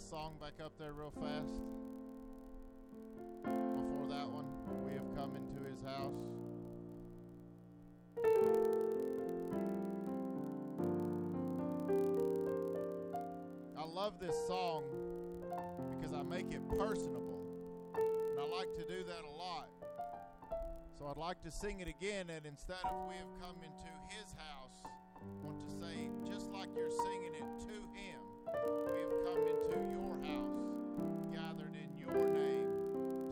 last song back up there real fast. Before that one, we have come into his house. I love this song because I make it personable, and I like to do that a lot. So I'd like to sing it again, and instead of "we have come into his house," I want to say, just like you're singing it to him, we have come into your house, gathered in your name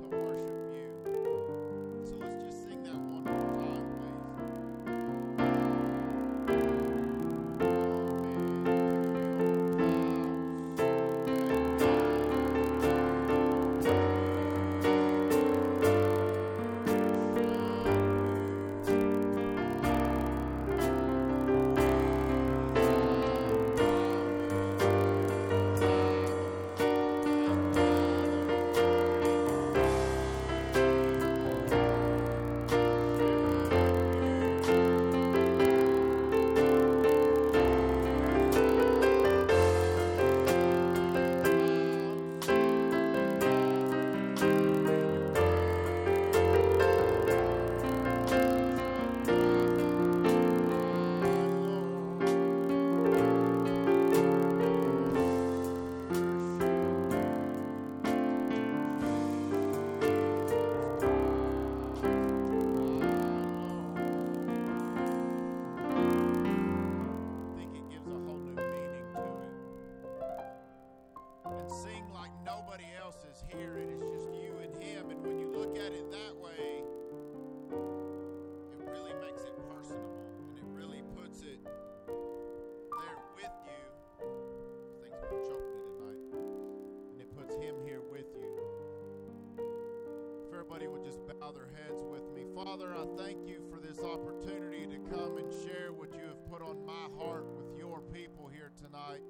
to worship you. So let's just sing that one more time. Father, I thank you for this opportunity to come and share what you have put on my heart with your people here tonight.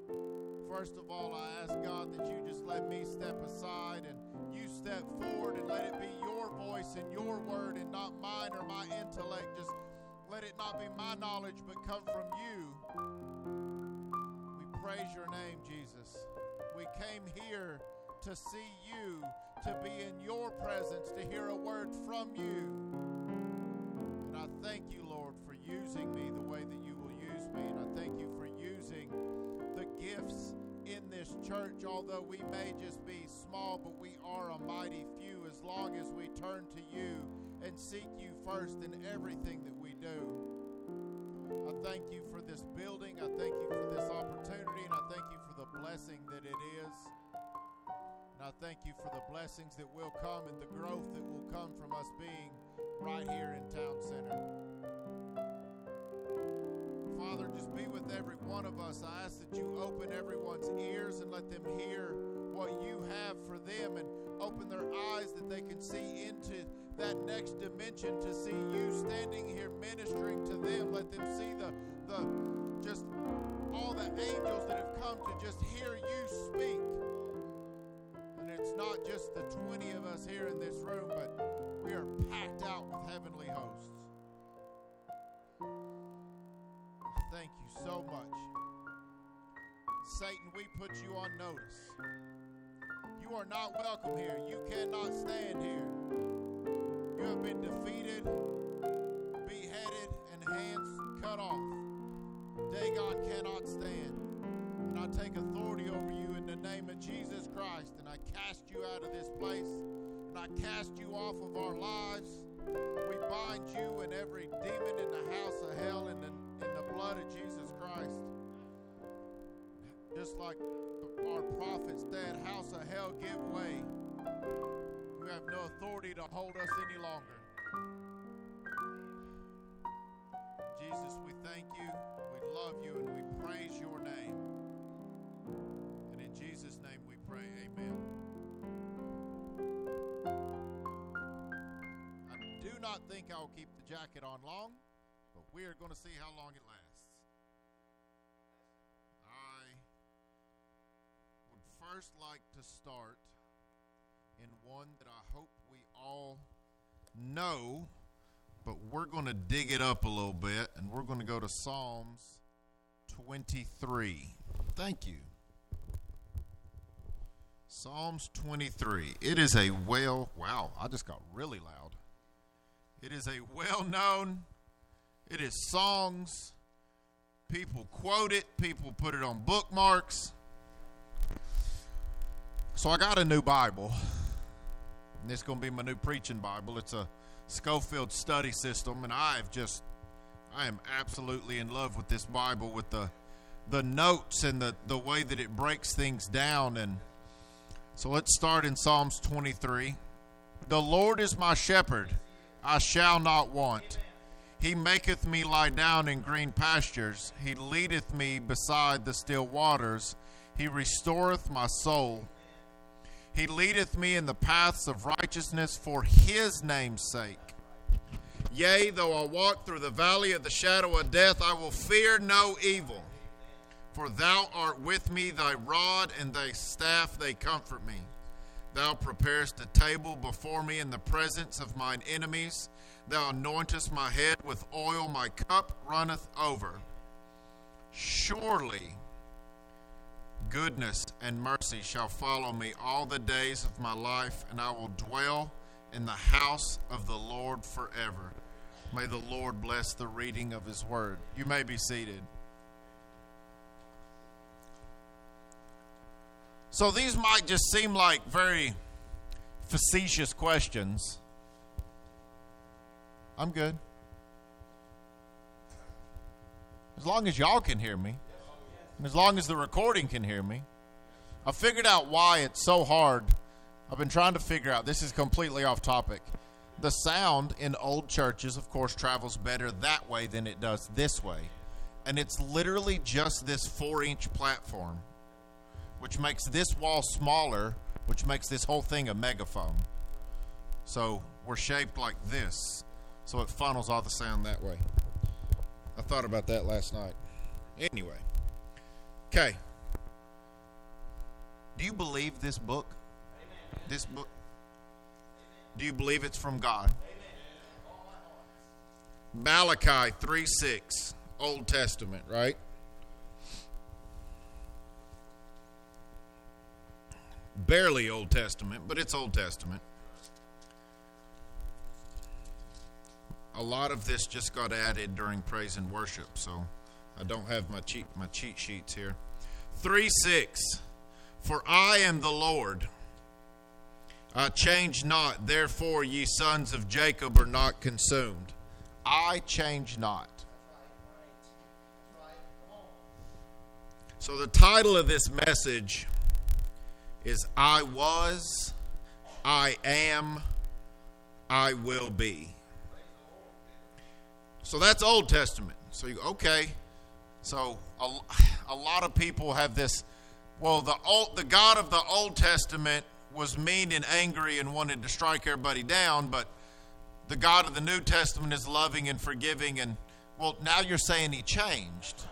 First of all, I ask God that you just let me step aside and you step forward and let it be your voice and your word and not mine or my intellect. Just let it not be my knowledge but come from you. We praise your name, Jesus. We came here to see you, to be in your presence, to hear a word from you. I thank you, Lord, for using me the way that you will use me. And I thank you for using the gifts in this church. Although we may just be small, but we are a mighty few as long as we turn to you and seek you first in everything that we do. I thank you for this building. I thank you for this opportunity. And I thank you for the blessing that it is. And I thank you for the blessings that will come and the growth that will come from us being right here in Town Center. Father, just be with every one of us. I ask that you open everyone's ears and let them hear what you have for them and open their eyes that they can see into that next dimension, to see you standing here ministering to them. Let them see the just all the angels that have come to just hear you speak. And it's not just the 20 of us here in this room, but we are packed out with heavenly hosts. Thank you so much. Satan, we put you on notice. You are not welcome here. You cannot stand here. You have been defeated, beheaded, and hands cut off. Dagon cannot stand. And I take authority over you in the name of Jesus Christ, and I cast you out of this place. And I cast you off of our lives. We bind you and every demon in the house of hell in the blood of Jesus Christ. Just like our prophets, that house of hell, give way. You have no authority to hold us any longer. Jesus, we thank you, we love you, and we praise your name. And in Jesus' name we pray, amen. Do not think I'll keep the jacket on long, but we are going to see how long it lasts. I would first like to start in one that I hope we all know, but we're going to dig it up a little bit, and we're going to go to Psalms 23. Thank you. Psalms 23. It is a wow, I just got really loud. It is a well-known, it is songs. People quote it. People put it on bookmarks. So I got a new Bible. And this is going to be my new preaching Bible. It's a Schofield study system. And I am absolutely in love with this Bible, with the notes and the way that it breaks things down. And so let's start in Psalms 23. The Lord is my shepherd, I shall not want. He maketh me lie down in green pastures. He leadeth me beside the still waters. He restoreth my soul. He leadeth me in the paths of righteousness for his name's sake. Yea, though I walk through the valley of the shadow of death, I will fear no evil. For thou art with me, thy rod and thy staff, they comfort me. Thou preparest a table before me in the presence of mine enemies. Thou anointest my head with oil, my cup runneth over. Surely goodness and mercy shall follow me all the days of my life, and I will dwell in the house of the Lord forever. May the Lord bless the reading of his word. You may be seated. So these might just seem like very facetious questions. I'm good. As long as y'all can hear me, and as long as the recording can hear me, I figured out why it's so hard. I've been trying to figure out, this is completely off topic. The sound in old churches, of course, travels better that way than it does this way. And it's literally just this 4-inch platform, which makes this wall smaller, which makes this whole thing a megaphone. So we're shaped like this, so it funnels all the sound that way. I thought about that last night. Anyway, okay. Do you believe this book? Amen. This book? Amen. Do you believe it's from God? Amen. Malachi 3:6, Old Testament, right? Barely Old Testament, but it's Old Testament. A lot of this just got added during praise and worship, so I don't have my cheat sheets here. 3:6, for I am the Lord, I change not, therefore ye sons of Jacob are not consumed. I change not. So the title of this message is I was, I am, I will be. So that's Old Testament. So you go, okay. So a lot of people have this, well, the God of the Old Testament was mean and angry and wanted to strike everybody down, but the God of the New Testament is loving and forgiving, and, well, now you're saying he changed.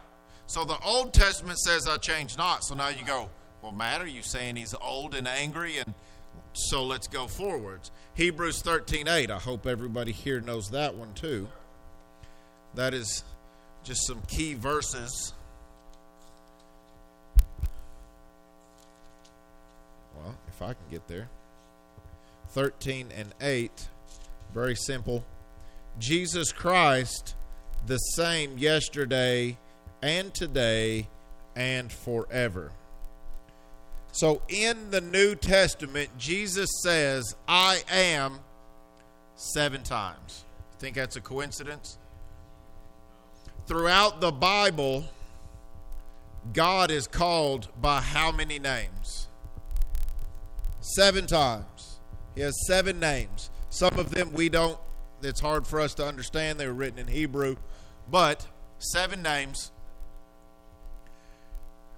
So the Old Testament says I change not. So now you go, matter, you saying he's old and angry, and so let's go forwards. Hebrews 13:8. I hope everybody here knows that one too. That is just some key verses. Well, if I can get there. 13 and 8, very simple. Jesus Christ, the same yesterday and today and forever. So in the New Testament, Jesus says, I am 7 times. Think that's a coincidence? Throughout the Bible, God is called by how many names? 7 times. He has 7 names. Some of them it's hard for us to understand. They were written in Hebrew, but 7 names.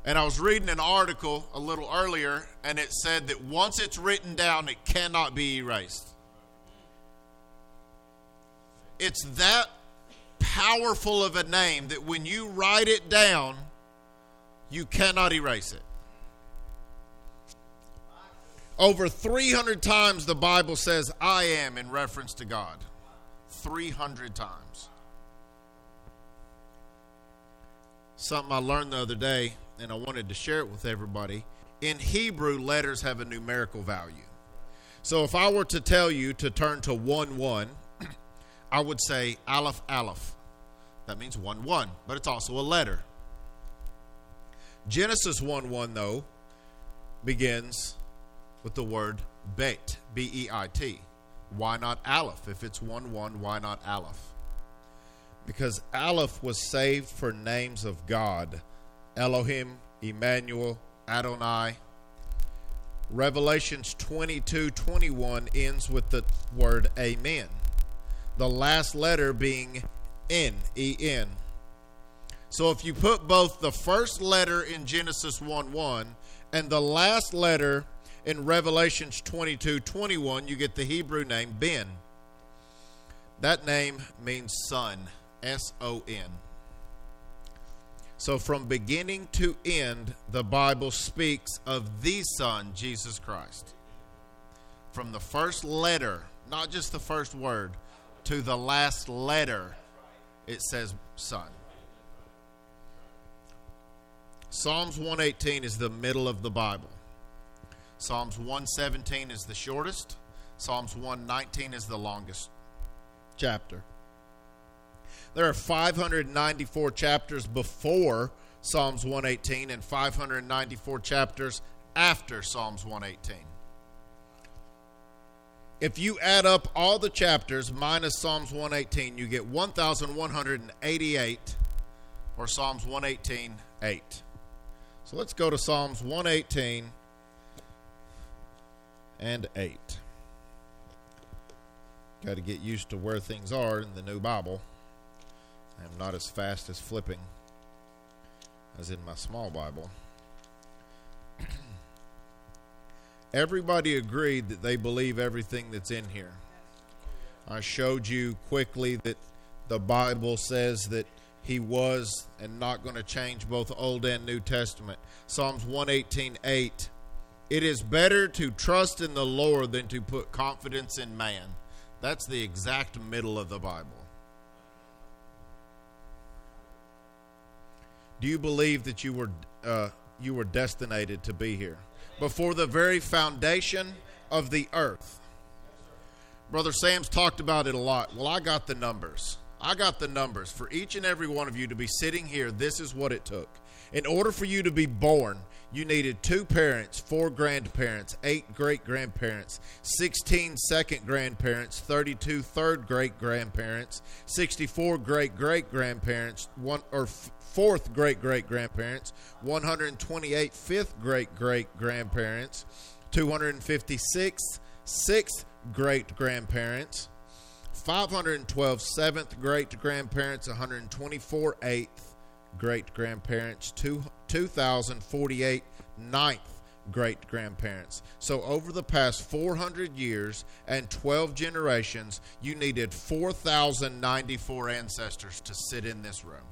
And I was reading an article a little earlier, and it said that once it's written down, it cannot be erased. It's that powerful of a name that when you write it down, you cannot erase it. Over 300 times the Bible says, I am, in reference to God. 300 times. Something I learned the other day, and I wanted to share it with everybody, in Hebrew, letters have a numerical value. So if I were to tell you to turn to 1-1, I would say Aleph, Aleph. That means 1-1, but it's also a letter. Genesis 1-1, though, begins with the word Beit, B-E-I-T. Why not Aleph? If it's 1-1, why not Aleph? Because Aleph was saved for names of God. Elohim, Emmanuel, Adonai. Revelations 22:21 ends with the word Amen. The last letter being N, E-N. So if you put both the first letter in Genesis 1:1 and the last letter in Revelations 22:21, you get the Hebrew name Ben. That name means son, S-O-N. So from beginning to end, the Bible speaks of the Son, Jesus Christ. From the first letter, not just the first word, to the last letter, it says Son. Psalms 118 is the middle of the Bible. Psalms 117 is the shortest. Psalms 119 is the longest chapter. There are 594 chapters before Psalms 118 and 594 chapters after Psalms 118. If you add up all the chapters minus Psalms 118, you get 1,188, or Psalms 118, 8. So let's go to Psalms 118 and 8. Got to get used to where things are in the new Bible. I'm not as fast as flipping as in my small Bible. Everybody agreed that they believe everything that's in here. I showed you quickly that the Bible says that he was and not going to change both Old and New Testament. Psalms 118:8. It is better to trust in the Lord than to put confidence in man. That's the exact middle of the Bible. Do you believe that you were destined to be here? Before the very foundation of the earth. Brother Sam's talked about it a lot. Well, I got the numbers. I got the numbers. For each and every one of you to be sitting here, this is what it took. In order for you to be born, you needed 2 parents, 4 grandparents, 8 great-grandparents, 16 second grandparents, 32 third great-grandparents, 64 great-great-grandparents, 4th great-great-grandparents, 128 fifth great-great-grandparents, 256 sixth great-grandparents, 512 seventh great-grandparents, 124 eighth great-grandparents, 2,048 ninth great-grandparents. So over the past 400 years and 12 generations, you needed 4,094 ancestors to sit in this room.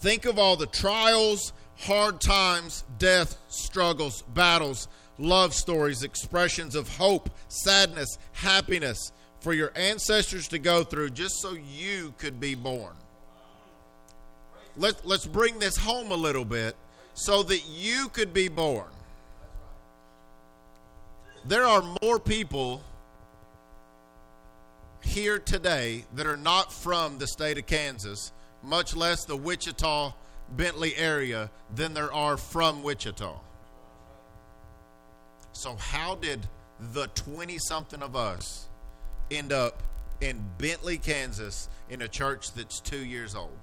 Think of all the trials, hard times, death, struggles, battles, love stories, expressions of hope, sadness, happiness for your ancestors to go through just so you could be born. Let's bring this home a little bit so that you could be born. There are more people here today that are not from the state of Kansas, much less the Wichita, Bentley area, than there are from Wichita. So how did the 20-something of us end up in Bentley, Kansas, in a church that's 2 years old?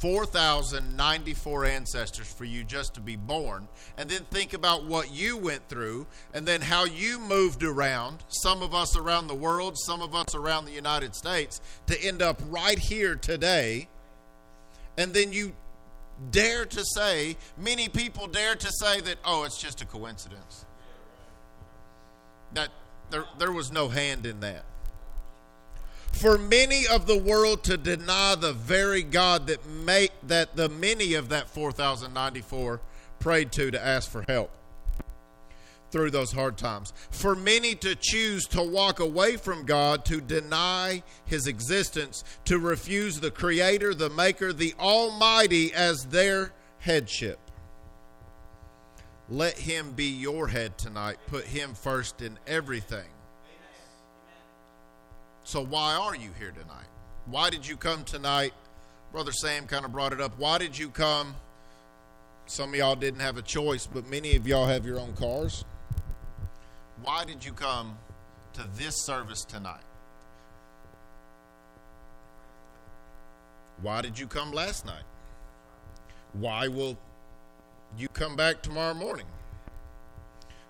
4,094 ancestors for you just to be born. And then think about what you went through and then how you moved around, some of us around the world, some of us around the United States, to end up right here today. And then you dare to say, many people dare to say that, oh, it's just a coincidence. That there was no hand in that. For many of the world to deny the very God that the many of that 4,094 prayed to ask for help. through those hard times. For many to choose to walk away from God, to deny his existence, to refuse the Creator, the Maker, the Almighty as their headship. Let him be your head tonight. Put him first in everything. So why are you here tonight? Why did you come tonight? Brother Sam kind of brought it up. Why did you come? Some of y'all didn't have a choice, but many of y'all have your own cars. Why did you come to this service tonight? Why did you come last night? Why will you come back tomorrow morning?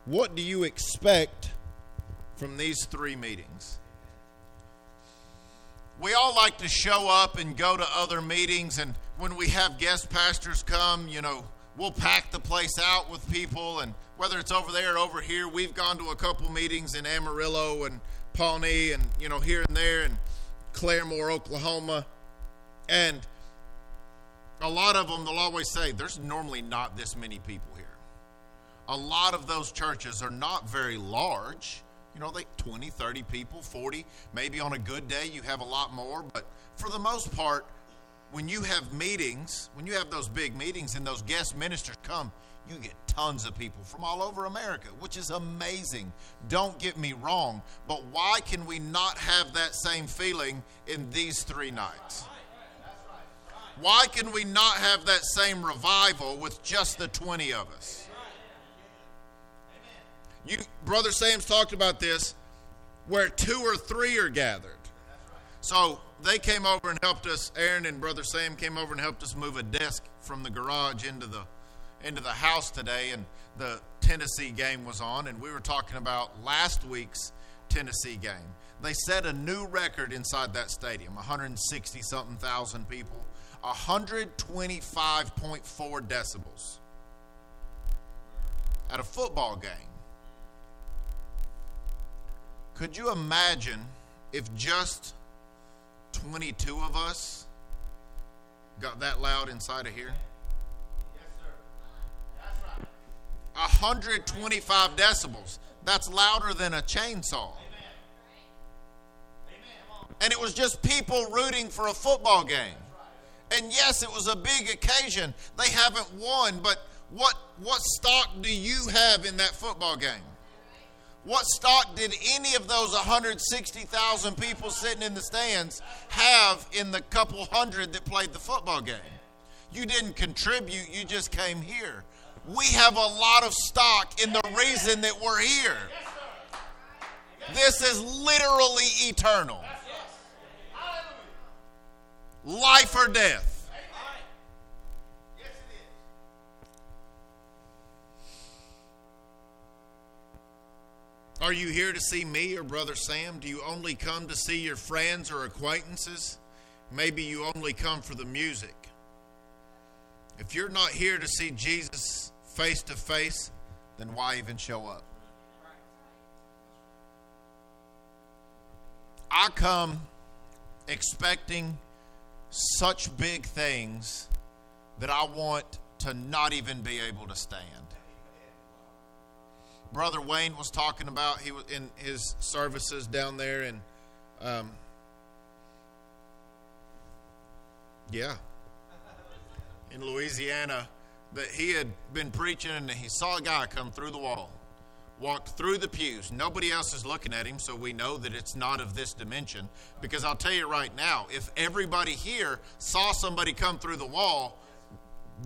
What do you expect from these three meetings? We all like to show up and go to other meetings, and when we have guest pastors come, we'll pack the place out with people, and whether it's over there or over here, we've gone to a couple meetings in Amarillo and Pawnee and, here and there, and Claremore, Oklahoma, and a lot of them, they'll always say, there's normally not this many people here. A lot of those churches are not very large. Like 20, 30 people, 40. Maybe on a good day you have a lot more. But for the most part, when you have meetings, when you have those big meetings and those guest ministers come, you get tons of people from all over America, which is amazing. Don't get me wrong. But why can we not have that same feeling in these three nights? Why can we not have that same revival with just the 20 of us? Brother Sam's talked about this, where two or three are gathered. So they came over and helped us. Aaron and Brother Sam came over and helped us move a desk from the garage into the house today. And the Tennessee game was on, and we were talking about last week's Tennessee game. They set a new record inside that stadium, 160-something thousand people, 125.4 decibels at a football game. Could you imagine if just 22 of us got that loud inside of here? Yes, sir. That's right. 125 decibels. That's louder than a chainsaw. Amen. And it was just people rooting for a football game. And yes, it was a big occasion. They haven't won, but what stock do you have in that football game? What stock did any of those 160,000 people sitting in the stands have in the couple hundred that played the football game? You didn't contribute. You just came here. We have a lot of stock in the reason that we're here. This is literally eternal. Life or death. Are you here to see me or Brother Sam? Do you only come to see your friends or acquaintances? Maybe you only come for the music. If you're not here to see Jesus face to face, then why even show up? I come expecting such big things that I want to not even be able to stand. Brother Wayne was talking about, he was in his services down there, and in Louisiana, that he had been preaching, and he saw a guy come through the wall, walked through the pews. Nobody else is looking at him, so we know that it's not of this dimension, because I'll tell you right now, if everybody here saw somebody come through the wall,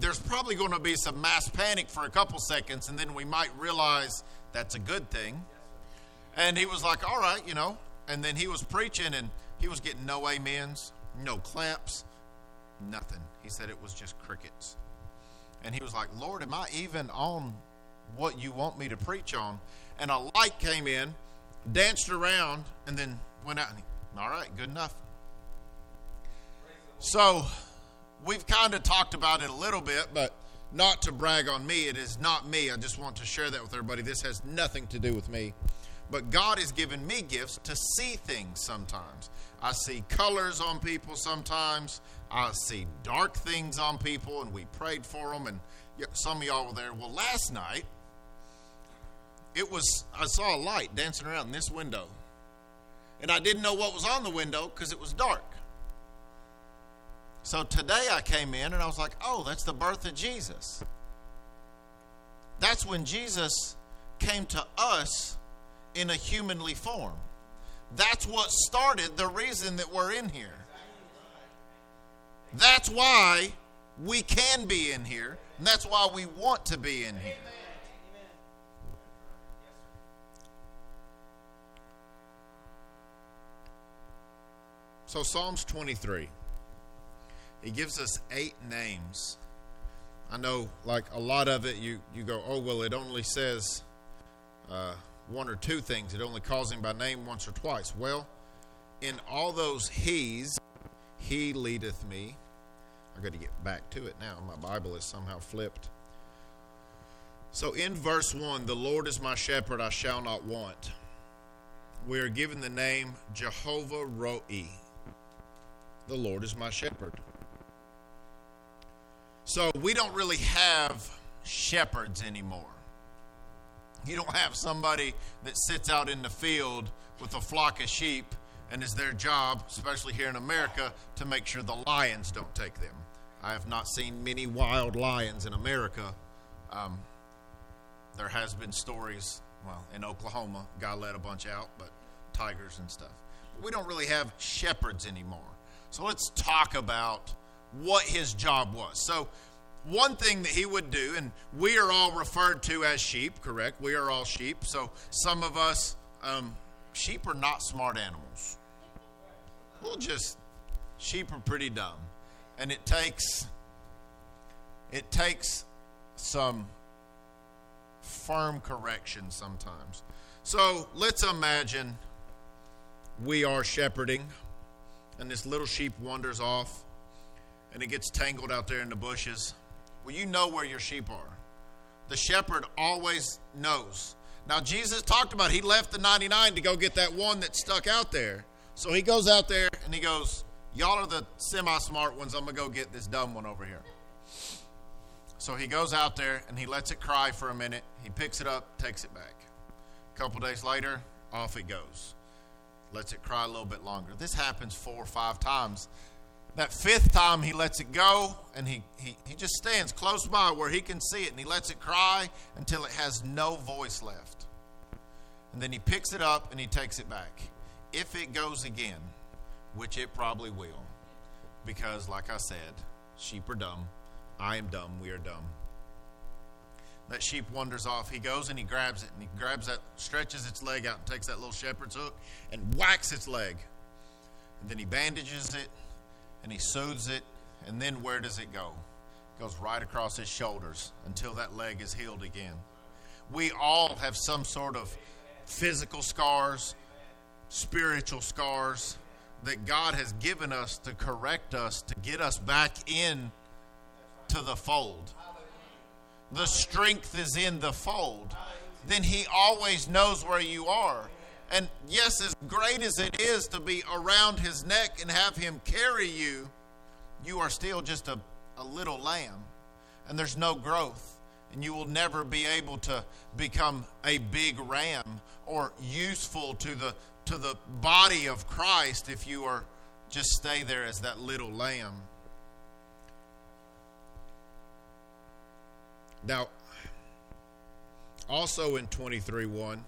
there's probably going to be some mass panic for a couple seconds, and then we might realize that's a good thing. And he was like, all right, and then he was preaching, and he was getting no amens, no claps, nothing. He said it was just crickets. And he was like, Lord, am I even on what you want me to preach on? And a light came in, danced around, and then went out. All right, good enough. So we've kind of talked about it a little bit, but not to brag on me. It is not me. I just want to share that with everybody. This has nothing to do with me. But God has given me gifts to see things sometimes. I see colors on people sometimes. I see dark things on people, and we prayed for them. And some of y'all were there. Well, last night, it was, I saw a light dancing around in this window. And I didn't know what was on the window because it was dark. So today I came in and I was like, oh, that's the birth of Jesus. That's when Jesus came to us in a humanly form. That's what started the reason that we're in here. That's why we can be in here. And that's why we want to be in here. So Psalms 23, it gives us 8 names. I know, like a lot of it, you go, oh, well, it only says one or two things. It only calls him by name once or twice. Well, in all those he's, he leadeth me. I've got to get back to it now. My Bible is somehow flipped. So in verse 1, the Lord is my shepherd, I shall not want. We are given the name Jehovah Roi. The Lord is my shepherd. So we don't really have shepherds anymore. You don't have somebody that sits out in the field with a flock of sheep and it's their job, especially here in America, to make sure the lions don't take them. I have not seen many wild lions in America. There has been stories, well, in Oklahoma, guy let a bunch out, but tigers and stuff. But we don't really have shepherds anymore. So let's talk about what his job was. So one thing that he would do, and we are all referred to as sheep, correct? We are all sheep. So some of us, sheep are not smart animals. Sheep are pretty dumb. And it takes some firm correction sometimes. So let's imagine we are shepherding and this little sheep wanders off and it gets tangled out there in the bushes. Well, you know where your sheep are. The shepherd always knows. Now, Jesus talked about he left the 99 to go get that one that stuck out there. So he goes out there and he goes, y'all are the semi-smart ones. I'm going to go get this dumb one over here. So he goes out there and he lets it cry for a minute. He picks it up, takes it back. A couple days later, off it goes. Lets it cry a little bit longer. This happens 4 or 5 times. That 5th time he lets it go and he just stands close by where he can see it and he lets it cry until it has no voice left. And then he picks it up and he takes it back. If it goes again, which it probably will, because like I said, sheep are dumb. I am dumb. We are dumb. That sheep wanders off. He goes and he grabs it and stretches its leg out and takes that little shepherd's hook and whacks its leg. And then he bandages it. And he soothes it, and then where does it go? It goes right across his shoulders until that leg is healed again. We all have some sort of physical scars, spiritual scars that God has given us to correct us, to get us back in to the fold. The strength is in the fold. Then he always knows where you are. And yes, as great as it is to be around his neck and have him carry you, you are still just a little lamb. And there's no growth. And you will never be able to become a big ram or useful to the body of Christ if you are just stay there as that little lamb. Now, also in 23:1,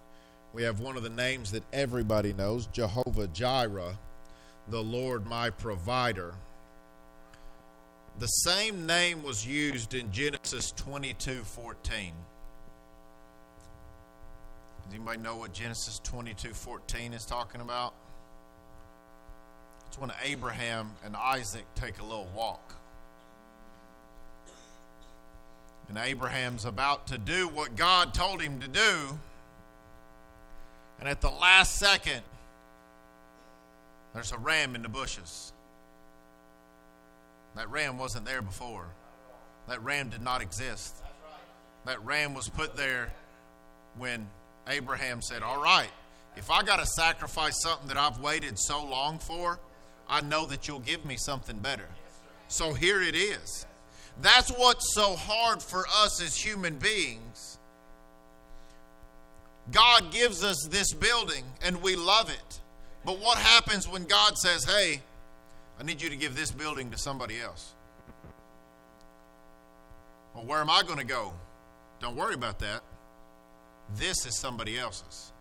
we have one of the names that everybody knows, Jehovah Jireh, the Lord my provider. The same name was used in Genesis 22:14. Does anybody know what Genesis 22:14 is talking about? It's when Abraham and Isaac take a little walk. And Abraham's about to do what God told him to do. And at the last second, there's a ram in the bushes. That ram wasn't there before. That ram did not exist. That ram was put there when Abraham said, all right, if I got to sacrifice something that I've waited so long for, I know that you'll give me something better. So here it is. That's what's so hard for us as human beings. God gives us this building and we love it. But what happens when God says, hey, I need you to give this building to somebody else? Well, where am I going to go? Don't worry about that. This is somebody else's.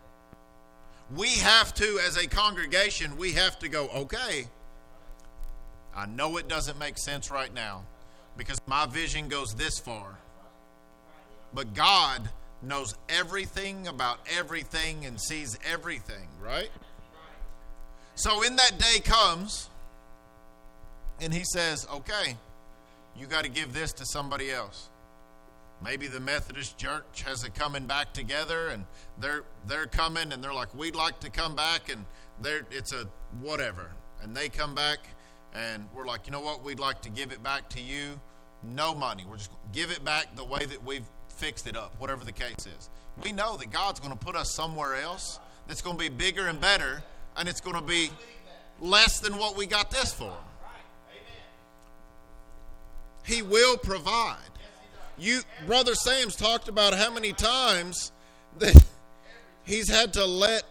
We have to, as a congregation, we have to go, okay, I know it doesn't make sense right now because my vision goes this far. But God knows everything about everything and sees everything, right? So in that day comes and he says, okay, you got to give this to somebody else. Maybe the Methodist church has a coming back together and they're coming and they're like, we'd like to come back, and it's a whatever. And they come back and we're like, you know what? We'd like to give it back to you. No money. We're just going to give it back the way that we've fixed it up, whatever the case is. We know that God's going to put us somewhere else that's going to be bigger and better, and it's going to be less than what we got this for. He will provide. You, Brother Sam's talked about how many times that he's had to let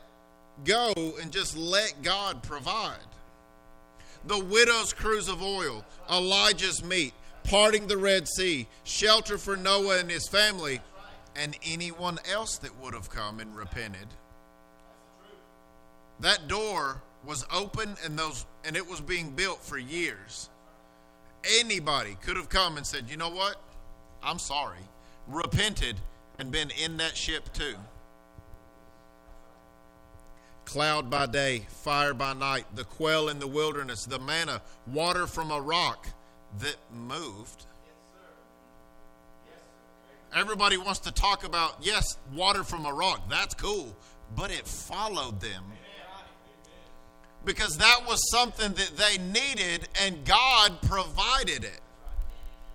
go and just let God provide. The widow's cruse of oil, Elijah's meat, parting the Red Sea, shelter for Noah and his family, and anyone else that would have come and repented. That door was open and it was being built for years. Anybody could have come and said, you know what? I'm sorry. Repented and been in that ship too. Cloud by day, fire by night, the quail in the wilderness, the manna, water from a rock that moved. Everybody wants to talk about, yes, water from a rock. That's cool. But it followed them. Because that was something that they needed and God provided it.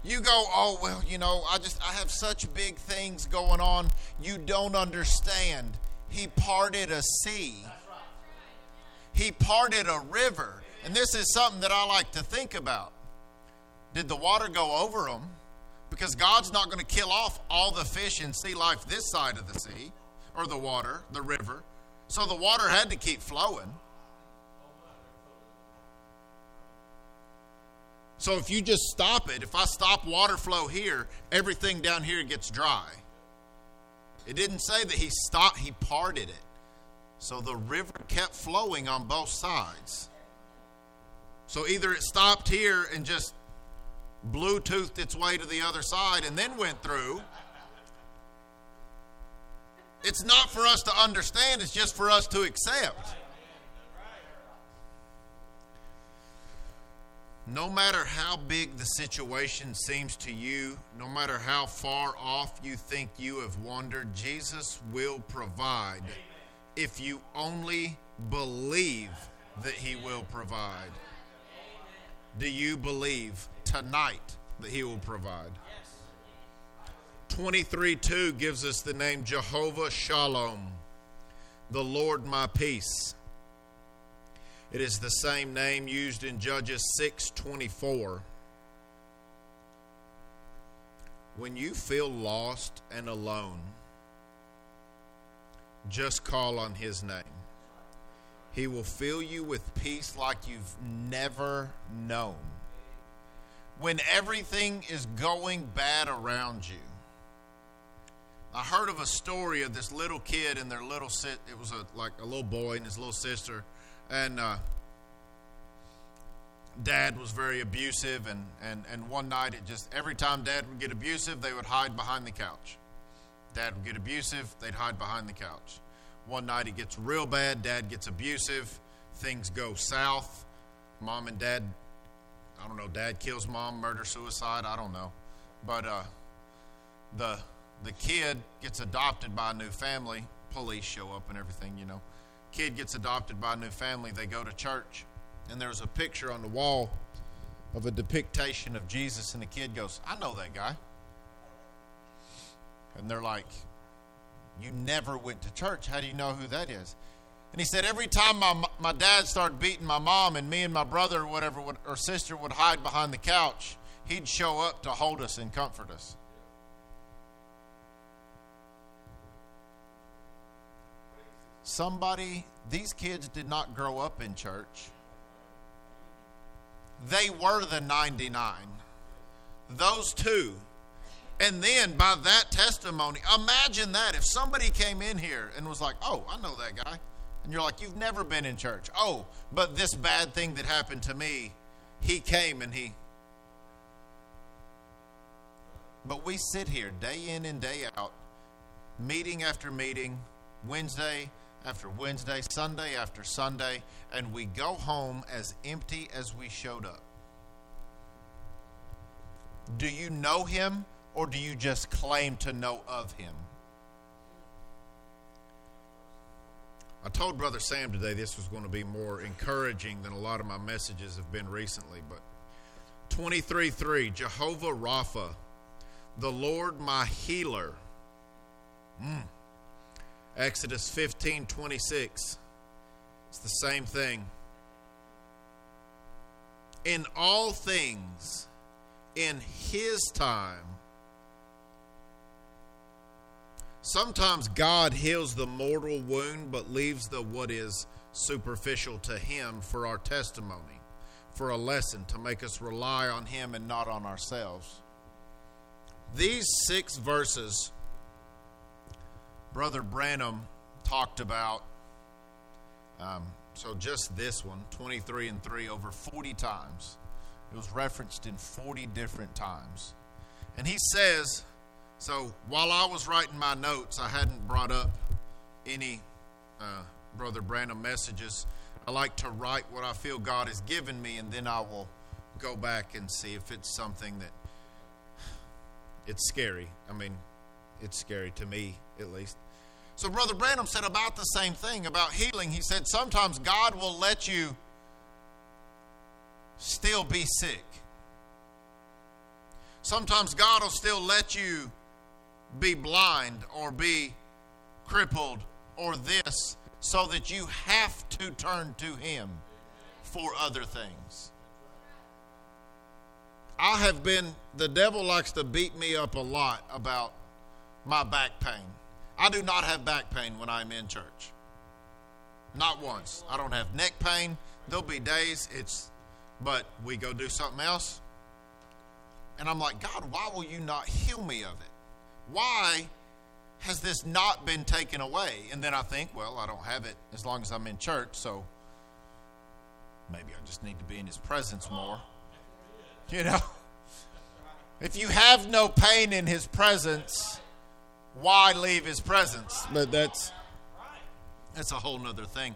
You go, oh, well, you know, I have such big things going on. You don't understand. He parted a sea. He parted a river. And this is something that I like to think about. Did the water go over them? Because God's not going to kill off all the fish and sea life this side of the sea or the water, the river. So the water had to keep flowing. So if you just stop it, if I stop water flow here, everything down here gets dry. It didn't say that he stopped, he parted it. So the river kept flowing on both sides. So either it stopped here and just Bluetoothed its way to the other side and then went through. It's not for us to understand, it's just for us to accept. No matter how big the situation seems to you, no matter how far off you think you have wandered, Jesus will provide. Amen. If you only believe that he will provide. Amen. Do you believe tonight that he will provide? Yes. 23:2 gives us the name Jehovah Shalom, the Lord my peace. It is the same name used in Judges 6:24. When you feel lost and alone, just call on his name. He will fill you with peace like you've never known. When everything is going bad around you. I heard of a story of this little kid and their little sister. It was a little boy and his little sister. And Dad was very abusive, and one night every time Dad would get abusive, they would hide behind the couch. Dad would get abusive, they'd hide behind the couch. One night it gets real bad, Dad gets abusive, things go south. Mom and Dad, I don't know, Dad kills Mom, murder, suicide, I don't know. But the kid gets adopted by a new family. Police show up and everything, you know. Kid gets adopted by a new family. They go to church, and there's a picture on the wall of a depiction of Jesus, and the kid goes, I know that guy. And they're like, you never went to church. How do you know who that is? And he said, every time my dad started beating my mom, and me and my brother or whatever or sister would hide behind the couch, he'd show up to hold us and comfort us. Somebody, these kids did not grow up in church. They were the 99. Those two. And then by that testimony, imagine that if somebody came in here and was like, oh, I know that guy. And you're like, you've never been in church. Oh, but this bad thing that happened to me, he came and he. But we sit here day in and day out, meeting after meeting, Wednesday after Wednesday, Sunday after Sunday, and we go home as empty as we showed up. Do you know him, or do you just claim to know of him? I told Brother Sam today this was going to be more encouraging than a lot of my messages have been recently, but 23:3, Jehovah Rapha, the Lord my healer. Exodus 15:26, it's the same thing. In all things, in his time. Sometimes God heals the mortal wound but leaves the what is superficial to him for our testimony, for a lesson to make us rely on him and not on ourselves. These 6 verses Brother Branham talked about, so just this one, 23:3, over 40 times. It was referenced in 40 different times. And he says, so while I was writing my notes, I hadn't brought up any Brother Branham messages. I like to write what I feel God has given me, and then I will go back and see if it's something that, it's scary. I mean, it's scary to me, at least. So Brother Branham said about the same thing, about healing. He said, sometimes God will let you still be sick. Sometimes God will still let you be blind or be crippled or this, so that you have to turn to him for other things. I have been, the devil likes to beat me up a lot about my back pain. I do not have back pain when I'm in church. Not once. I don't have neck pain. There'll be days but we go do something else. And I'm like, God, why will you not heal me of it? Why has this not been taken away? And then I think, well, I don't have it as long as I'm in church, so maybe I just need to be in his presence more. You know, if you have no pain in his presence, why leave his presence? But that's a whole nother thing.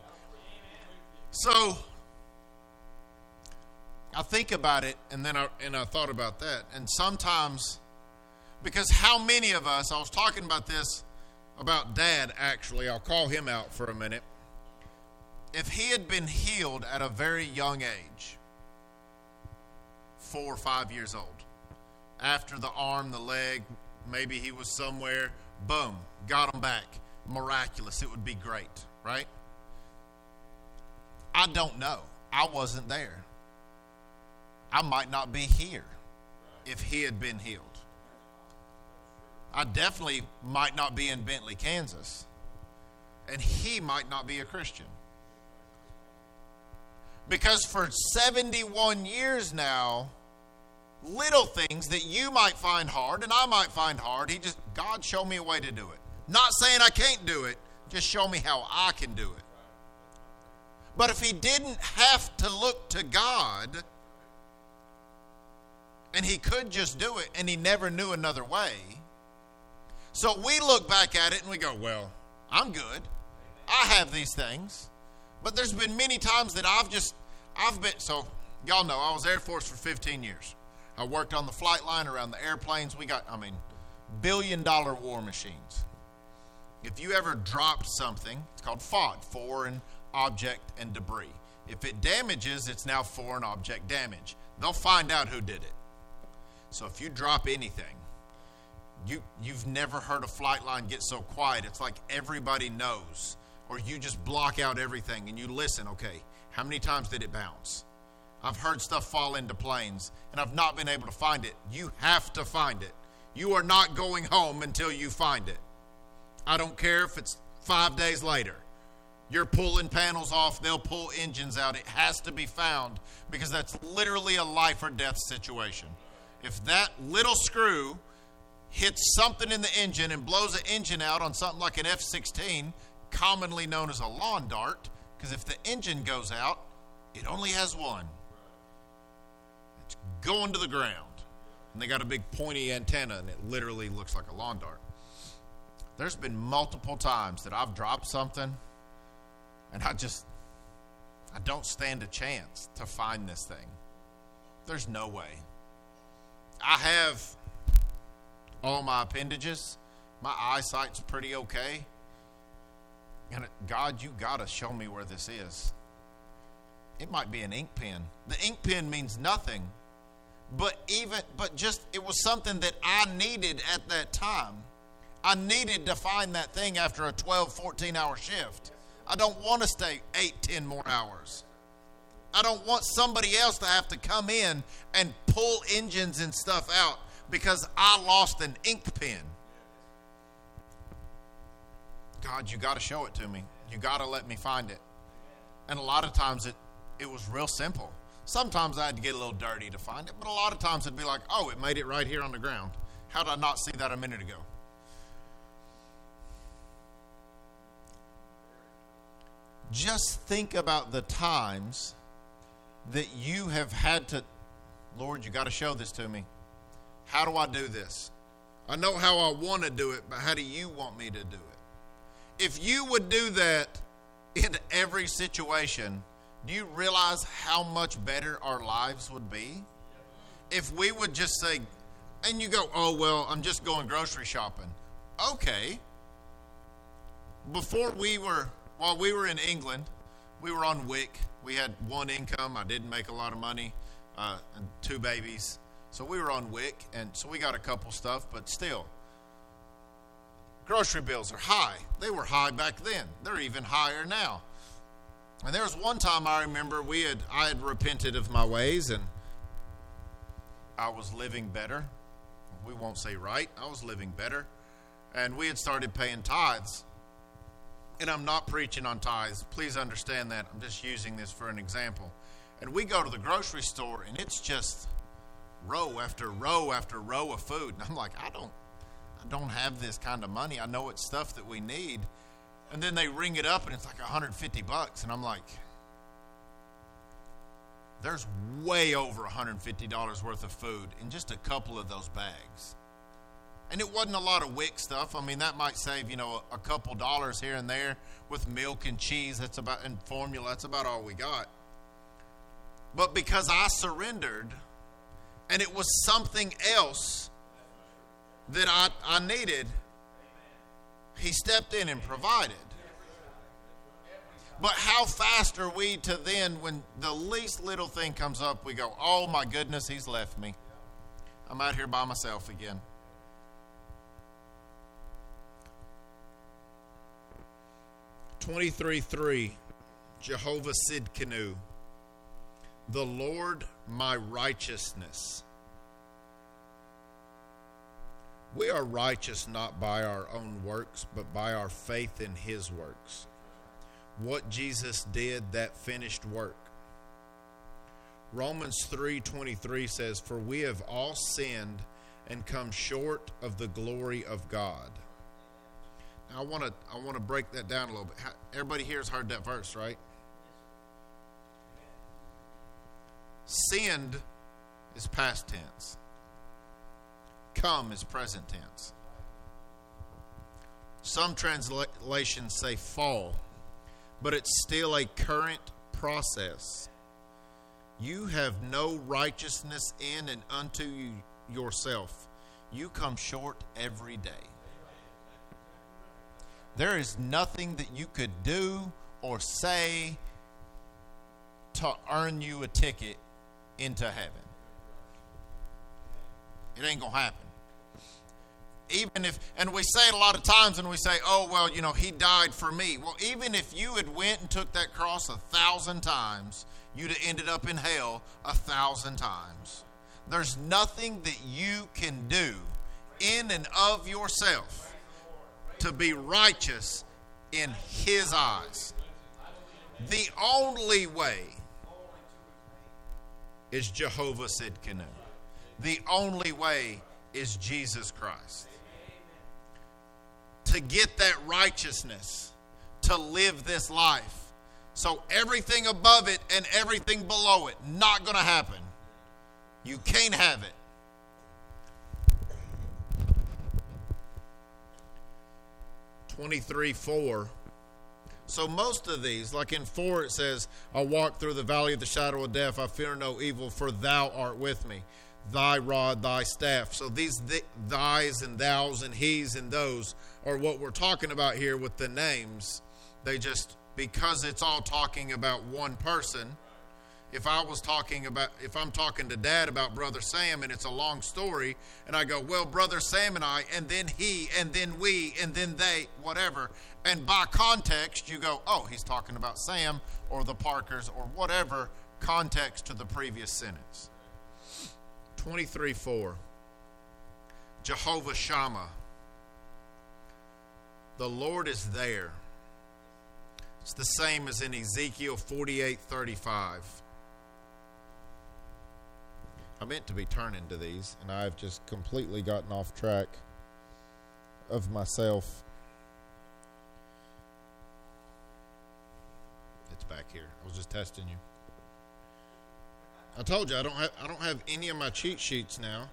So I think about it, and then I thought about that. And sometimes, because how many of us, I was talking about this, about Dad actually, I'll call him out for a minute. If he had been healed at a very young age, 4 or 5 years old, after the arm, the leg, maybe he was somewhere, boom, got him back. Miraculous, it would be great, right? I don't know. I wasn't there. I might not be here if he had been healed. I definitely might not be in Bentley, Kansas, and he might not be a Christian. Because for 71 years now, little things that you might find hard and I might find hard, God, show me a way to do it. Not saying I can't do it, just show me how I can do it. But if he didn't have to look to God, and he could just do it, and he never knew another way. So we look back at it and we go, well, I'm good. I have these things. But there's been many times that so y'all know, I was Air Force for 15 years. I worked on the flight line, around the airplanes. We got, billion-dollar war machines. If you ever dropped something, it's called FOD, foreign object and debris. If it damages, it's now foreign object damage. They'll find out who did it. So if you drop anything, you've never heard a flight line get so quiet. It's like everybody knows, or you just block out everything and you listen. Okay, how many times did it bounce? I've heard stuff fall into planes and I've not been able to find it. You have to find it. You are not going home until you find it. I don't care if it's 5 days later. You're pulling panels off, they'll pull engines out. It has to be found, because that's literally a life or death situation. If that little screw hits something in the engine and blows an engine out on something like an F-16, commonly known as a lawn dart, because if the engine goes out, it only has one. It's going to the ground. And they got a big pointy antenna, and it literally looks like a lawn dart. There's been multiple times that I've dropped something, and I don't stand a chance to find this thing. There's no way. I have all my appendages. My eyesight's pretty okay. And God, you got to show me where this is. It might be an ink pen. The ink pen means nothing. But it was something that I needed at that time. I needed to find that thing after a 12, 14-hour shift. I don't want to stay 8, 10 more hours. I don't want somebody else to have to come in and pull engines and stuff out because I lost an ink pen. God, you got to show it to me. You got to let me find it. And a lot of times it was real simple. Sometimes I had to get a little dirty to find it, but a lot of times it'd be like, oh, it made it right here on the ground. How did I not see that a minute ago? Just think about the times that you have had to, Lord, you got to show this to me. How do I do this? I know how I want to do it, but how do you want me to do it? If you would do that in every situation, do you realize how much better our lives would be? If we would just say, and you go, oh, well, I'm just going grocery shopping. Okay. While we were in England, we were on WIC. We had one income. I didn't make a lot of money, and two babies. So we were on WIC, and so we got a couple stuff, but still. Grocery bills are high. They were high back then. They're even higher now. And there was one time I remember I had repented of my ways, and I was living better. We won't say right. I was living better. And we had started paying tithes. And I'm not preaching on tithes. Please understand that. I'm just using this for an example. And we go to the grocery store, and it's just row after row after row of food. And I'm like, I don't have this kind of money. I know it's stuff that we need. And then they ring it up, and it's like $150. And I'm like, there's way over $150 worth of food in just a couple of those bags. And it wasn't a lot of WIC stuff. I mean, that might save, a couple dollars here and there with milk and cheese. And formula. That's about all we got. But because I surrendered, and it was something else that I needed, He stepped in and provided. But how fast are we to then, when the least little thing comes up, we go, oh my goodness, He's left me. I'm out here by myself again. Psalm 23:3, Jehovah Tsidkenu, the Lord my righteousness. We are righteous not by our own works, but by our faith in His works. What Jesus did, that finished work. Romans 3:23 says, for we have all sinned and come short of the glory of God. Now, I want to break that down a little bit. Everybody here has heard that verse, right? Sinned is past tense. Come is present tense. Some translations say fall, but it's still a current process. You have no righteousness in and unto you yourself. You come short every day. There is nothing that you could do or say to earn you a ticket into heaven. It ain't going to happen. Even if, and we say it a lot of times, and we say, oh, well, He died for me. Well, even if you had went and took that cross 1,000 times, you'd have ended up in hell 1,000 times. There's nothing that you can do in and of yourself to be righteous in His eyes. The only way is Jehovah Tsidkenu. The only way is Jesus Christ. To get that righteousness, to live this life. So everything above it and everything below it, not going to happen. You can't have it. Matthew 23:4. So most of these, like in 4 it says, I walk through the valley of the shadow of death, I fear no evil, for thou art with me. Thy rod, thy staff. So these thys and thous and he's and those are what we're talking about here with the names. They just, because it's all talking about one person. If I'm talking to Dad about Brother Sam and it's a long story, and I go, well, Brother Sam and I, and then he, and then we, and then they, whatever. And by context, you go, oh, he's talking about Sam or the Parkers or whatever context to the previous sentence. 23:4, Jehovah Shammah. The Lord is there. It's the same as in Ezekiel 48:35. I meant to be turning to these, and I've just completely gotten off track of myself. It's back here. I was just testing you. I told you I don't have any of my cheat sheets now.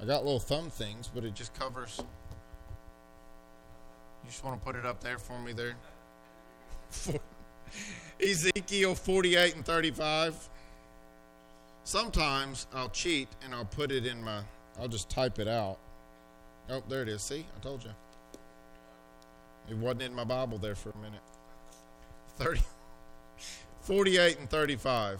I got little thumb things, but it just covers. You just want to put it up there for me there. Ezekiel 48:35. Sometimes I'll cheat and I'll put it in my, I'll just type it out. Oh, there it is. See, I told you. It wasn't in my Bible there for a minute. 48:35.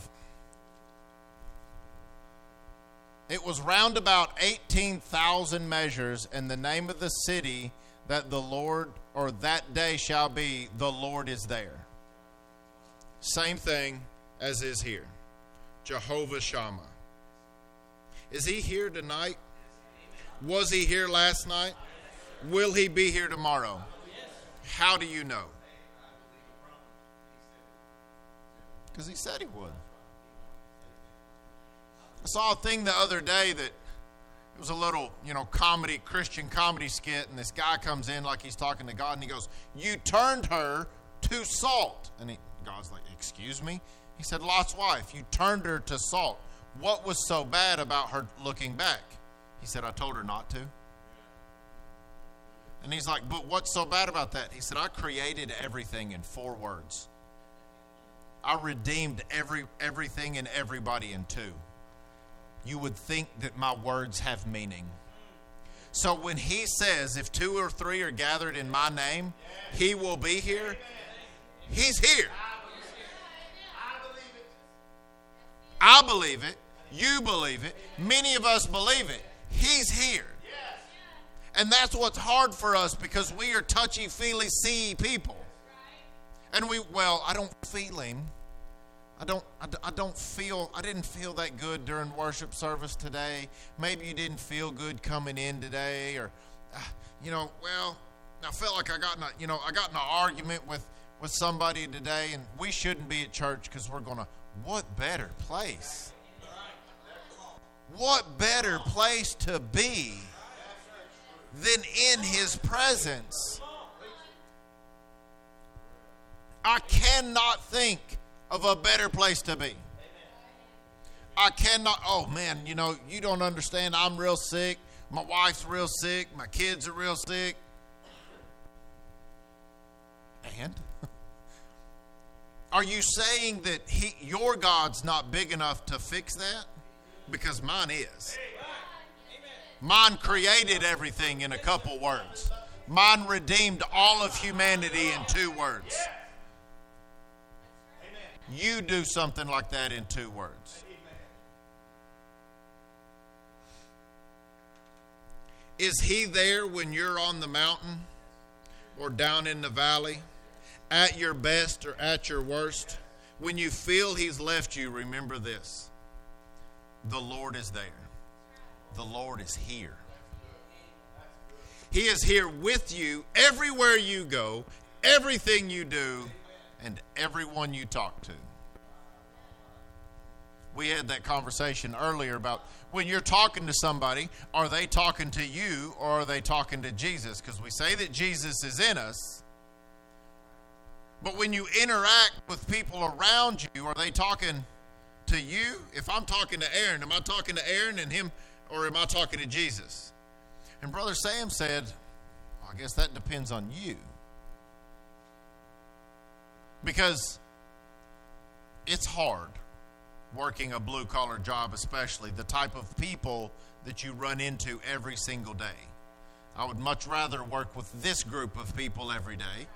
It was round about 18,000 measures, and the name of the city that the Lord, or that day shall be, the Lord is there. Same thing as is here. Jehovah Shammah. Is he here tonight? Was he here last night? Will he be here tomorrow? How do you know? Because he said he would. I saw a thing the other day that it was a little, comedy, Christian comedy skit, and this guy comes in like he's talking to God, and he goes, you turned her to salt. And God's like, excuse me? He said, Lot's wife, you turned her to salt. What was so bad about her looking back? He said, I told her not to. And he's like, but what's so bad about that? He said, I created everything in 4 words. I redeemed everything and everybody in 2. You would think that my words have meaning. So when he says, if 2 or 3 are gathered in my name, he will be here. He's here. I believe it. You believe it. Many of us believe it. He's here. And that's what's hard for us, because we are touchy-feely, see people. And I don't feel him. I didn't feel that good during worship service today. Maybe you didn't feel good coming in today, or, I felt like I got in an argument with somebody today, and we shouldn't be at church because we're going to, what better place? What better place to be than in his presence? I cannot think of a better place to be. I cannot, you don't understand. I'm real sick. My wife's real sick. My kids are real sick. And? Are you saying that your God's not big enough to fix that? Because mine is. Mine created everything in a couple words. Mine redeemed all of humanity in 2 words. You do something like that in 2 words. Is he there when you're on the mountain or down in the valley? At your best or at your worst, when you feel he's left you, remember this. The Lord is there. The Lord is here. He is here with you everywhere you go, everything you do and everyone you talk to. We had that conversation earlier about when you're talking to somebody, are they talking to you or are they talking to Jesus? Because we say that Jesus is in us, but when you interact with people around you, are they talking to you? If I'm talking to Aaron, am I talking to Aaron and him, or am I talking to Jesus? And Brother Sam said, well, I guess that depends on you. Because it's hard working a blue-collar job, especially the type of people that you run into every single day. I would much rather work with this group of people every day.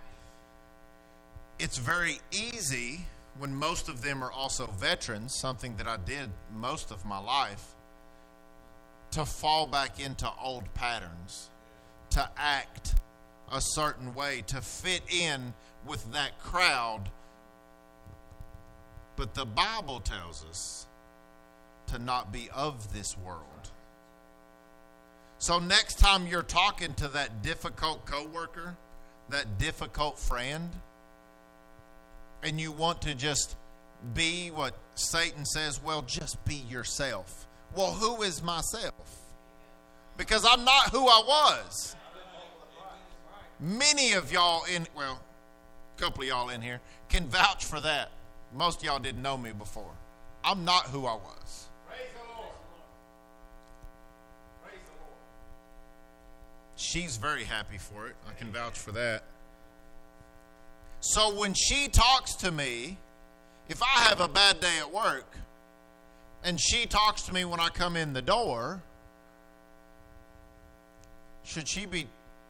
It's very easy when most of them are also veterans, something that I did most of my life, to fall back into old patterns, to act a certain way, to fit in with that crowd. But the Bible tells us to not be of this world. So next time you're talking to that difficult coworker, that difficult friend, and you want to just be what Satan says, well, just be yourself. Well, who is myself? Because I'm not who I was. Many of y'all a couple of y'all in here can vouch for that. Most of y'all didn't know me before. I'm not who I was. Praise the Lord. Praise the Lord. She's very happy for it. I can vouch for that. So when she talks to me, if I have a bad day at work, and she talks to me when I come in the door, should she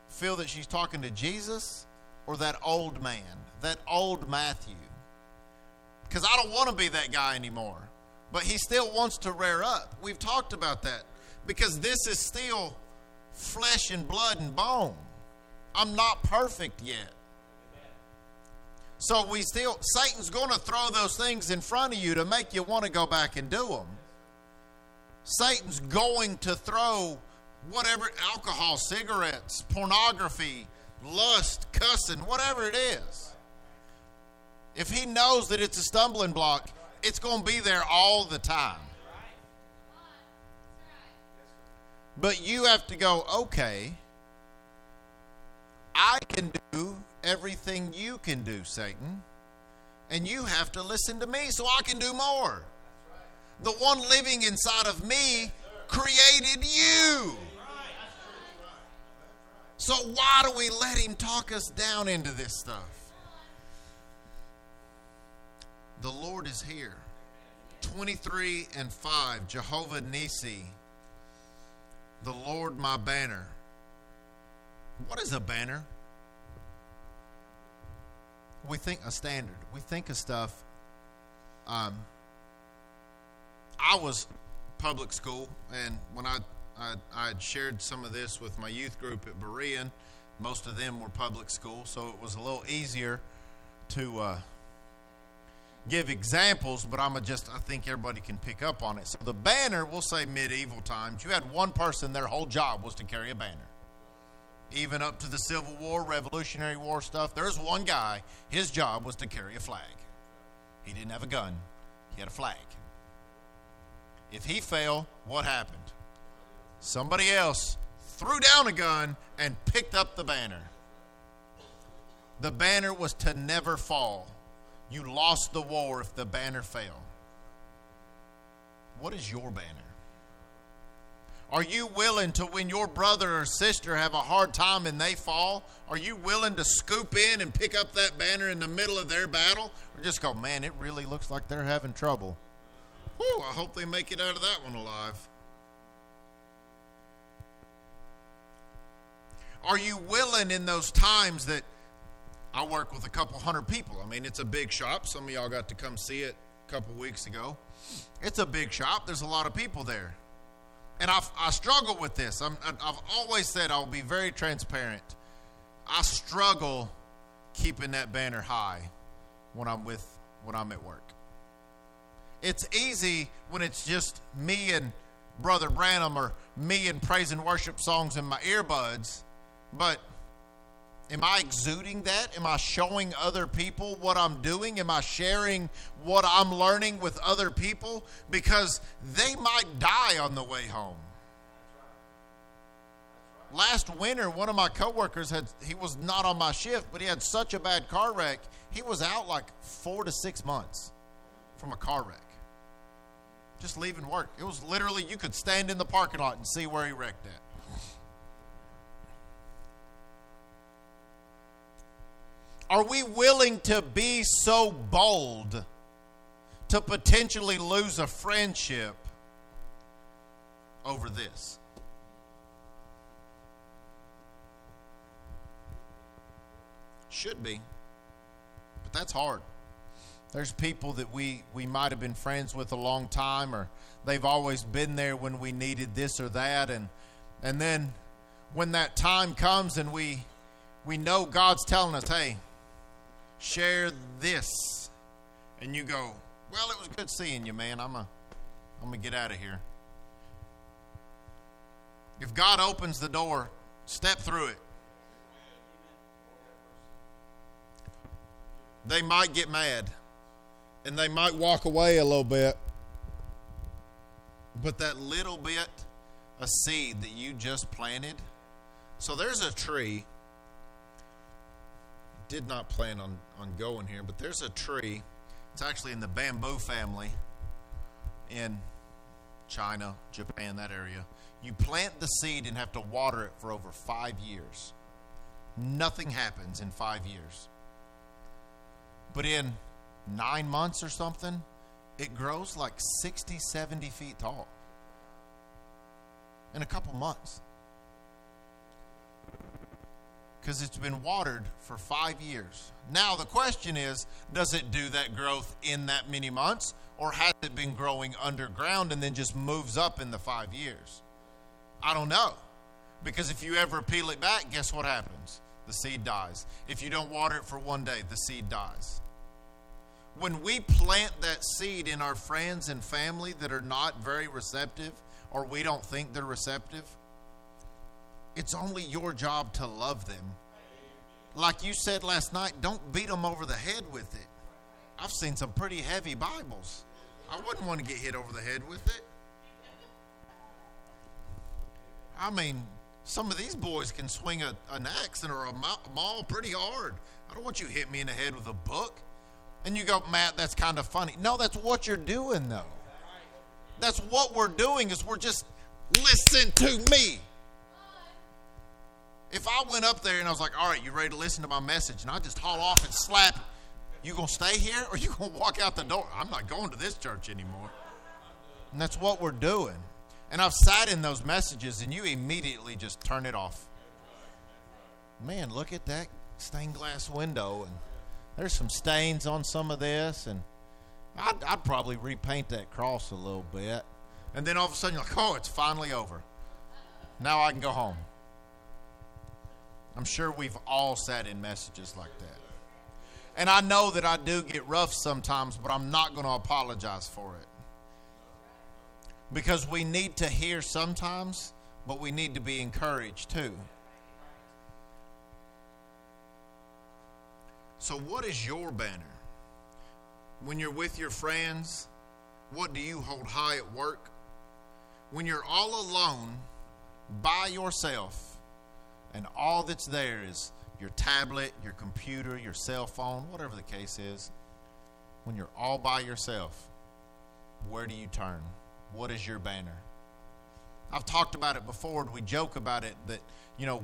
feel that she's talking to Jesus or that old man, that old Matthew? Because I don't want to be that guy anymore. But he still wants to rear up. We've talked about that. Because this is still flesh and blood and bone. I'm not perfect yet. So Satan's going to throw those things in front of you to make you want to go back and do them. Satan's going to throw whatever, alcohol, cigarettes, pornography, lust, cussing, whatever it is. If he knows that it's a stumbling block, it's going to be there all the time. But you have to go, okay, I can do everything you can do, Satan, and you have to listen to me so I can do more. The one living inside of me created you. So why do we let him talk us down into this stuff? The Lord is here. 23:5, Jehovah Nissi, the Lord my banner. What is a banner? We think a standard. We think of stuff. I was public school, and when I had shared some of this with my youth group at Berean, most of them were public school, so it was a little easier to give examples, but I think everybody can pick up on it. So the banner, we'll say medieval times, you had one person, their whole job was to carry a banner. Even up to the Civil War, Revolutionary War stuff, there's one guy, his job was to carry a flag. He didn't have a gun. He had a flag. If he fell, what happened? Somebody else threw down a gun and picked up the banner. The banner was to never fall. You lost the war if the banner fell. What is your banner? Are you willing to, when your brother or sister have a hard time and they fall, are you willing to scoop in and pick up that banner in the middle of their battle? Or just go, man, it really looks like they're having trouble. Whew, I hope they make it out of that one alive. Are you willing in those times that I work with a couple hundred people? I mean, it's a big shop. Some of y'all got to come see it a couple weeks ago. It's a big shop. There's a lot of people there. And I struggle with this. I've always said I'll be very transparent. I struggle keeping that banner high when I'm at work. It's easy when it's just me and Brother Branham or me and praise and worship songs in my earbuds. But Am I exuding that? Am I showing other people what I'm doing? Am I sharing what I'm learning with other people? Because they might die on the way home. Last winter, one of my coworkers he was not on my shift, but he had such a bad car wreck. He was out like 4 to 6 months from a car wreck. Just leaving work. It was literally, you could stand in the parking lot and see where he wrecked at. Are we willing to be so bold to potentially lose a friendship over this? Should be, but that's hard. There's people that we might have been friends with a long time, or they've always been there when we needed this or that, and then when that time comes and we know God's telling us, hey, share this, and you go, well, it was good seeing you, man. I'm gonna get out of here. If God opens the door, step through it. They might get mad, and they might walk away a little bit, but that little bit, a seed that you just planted. So there's a tree. Did not plan on going here, but there's a tree. It's actually in the bamboo family in China, Japan, that area. You plant the seed and have to water it for over 5 years. Nothing happens in 5 years. But in 9 months or something, it grows like 60, 70 feet tall. In a couple months. Because it's been watered for 5 years. Now the question is, does it do that growth in that many months? Or has it been growing underground and then just moves up in the 5 years? I don't know. Because if you ever peel it back, guess what happens? The seed dies. If you don't water it for 1 day, the seed dies. When we plant that seed in our friends and family that are not very receptive, or we don't think they're receptive, it's only your job to love them. Like you said last night, don't beat them over the head with it. I've seen some pretty heavy Bibles. I wouldn't want to get hit over the head with it. I mean, some of these boys can swing an axe or a maul pretty hard. I don't want you hit me in the head with a book. And you go, Matt, that's kind of funny. No, that's what you're doing, though. That's what we're doing, is we're just, listen to me. If I went up there and I was like, all right, you ready to listen to my message? And I just haul off and slap, you going to stay here or you going to walk out the door? I'm not going to this church anymore. And that's what we're doing. And I've sat in those messages and you immediately just turn it off. Man, look at that stained glass window. And there's some stains on some of this. And I'd probably repaint that cross a little bit. And then all of a sudden you're like, oh, it's finally over. Now I can go home. I'm sure we've all sat in messages like that. And I know that I do get rough sometimes, but I'm not going to apologize for it. Because we need to hear sometimes, but we need to be encouraged too. So what is your banner? When you're with your friends, what do you hold high at work? When you're all alone, by yourself, and all that's there is your tablet, your computer, your cell phone, whatever the case is. When you're all by yourself, where do you turn? What is your banner? I've talked about it before, and we joke about it that,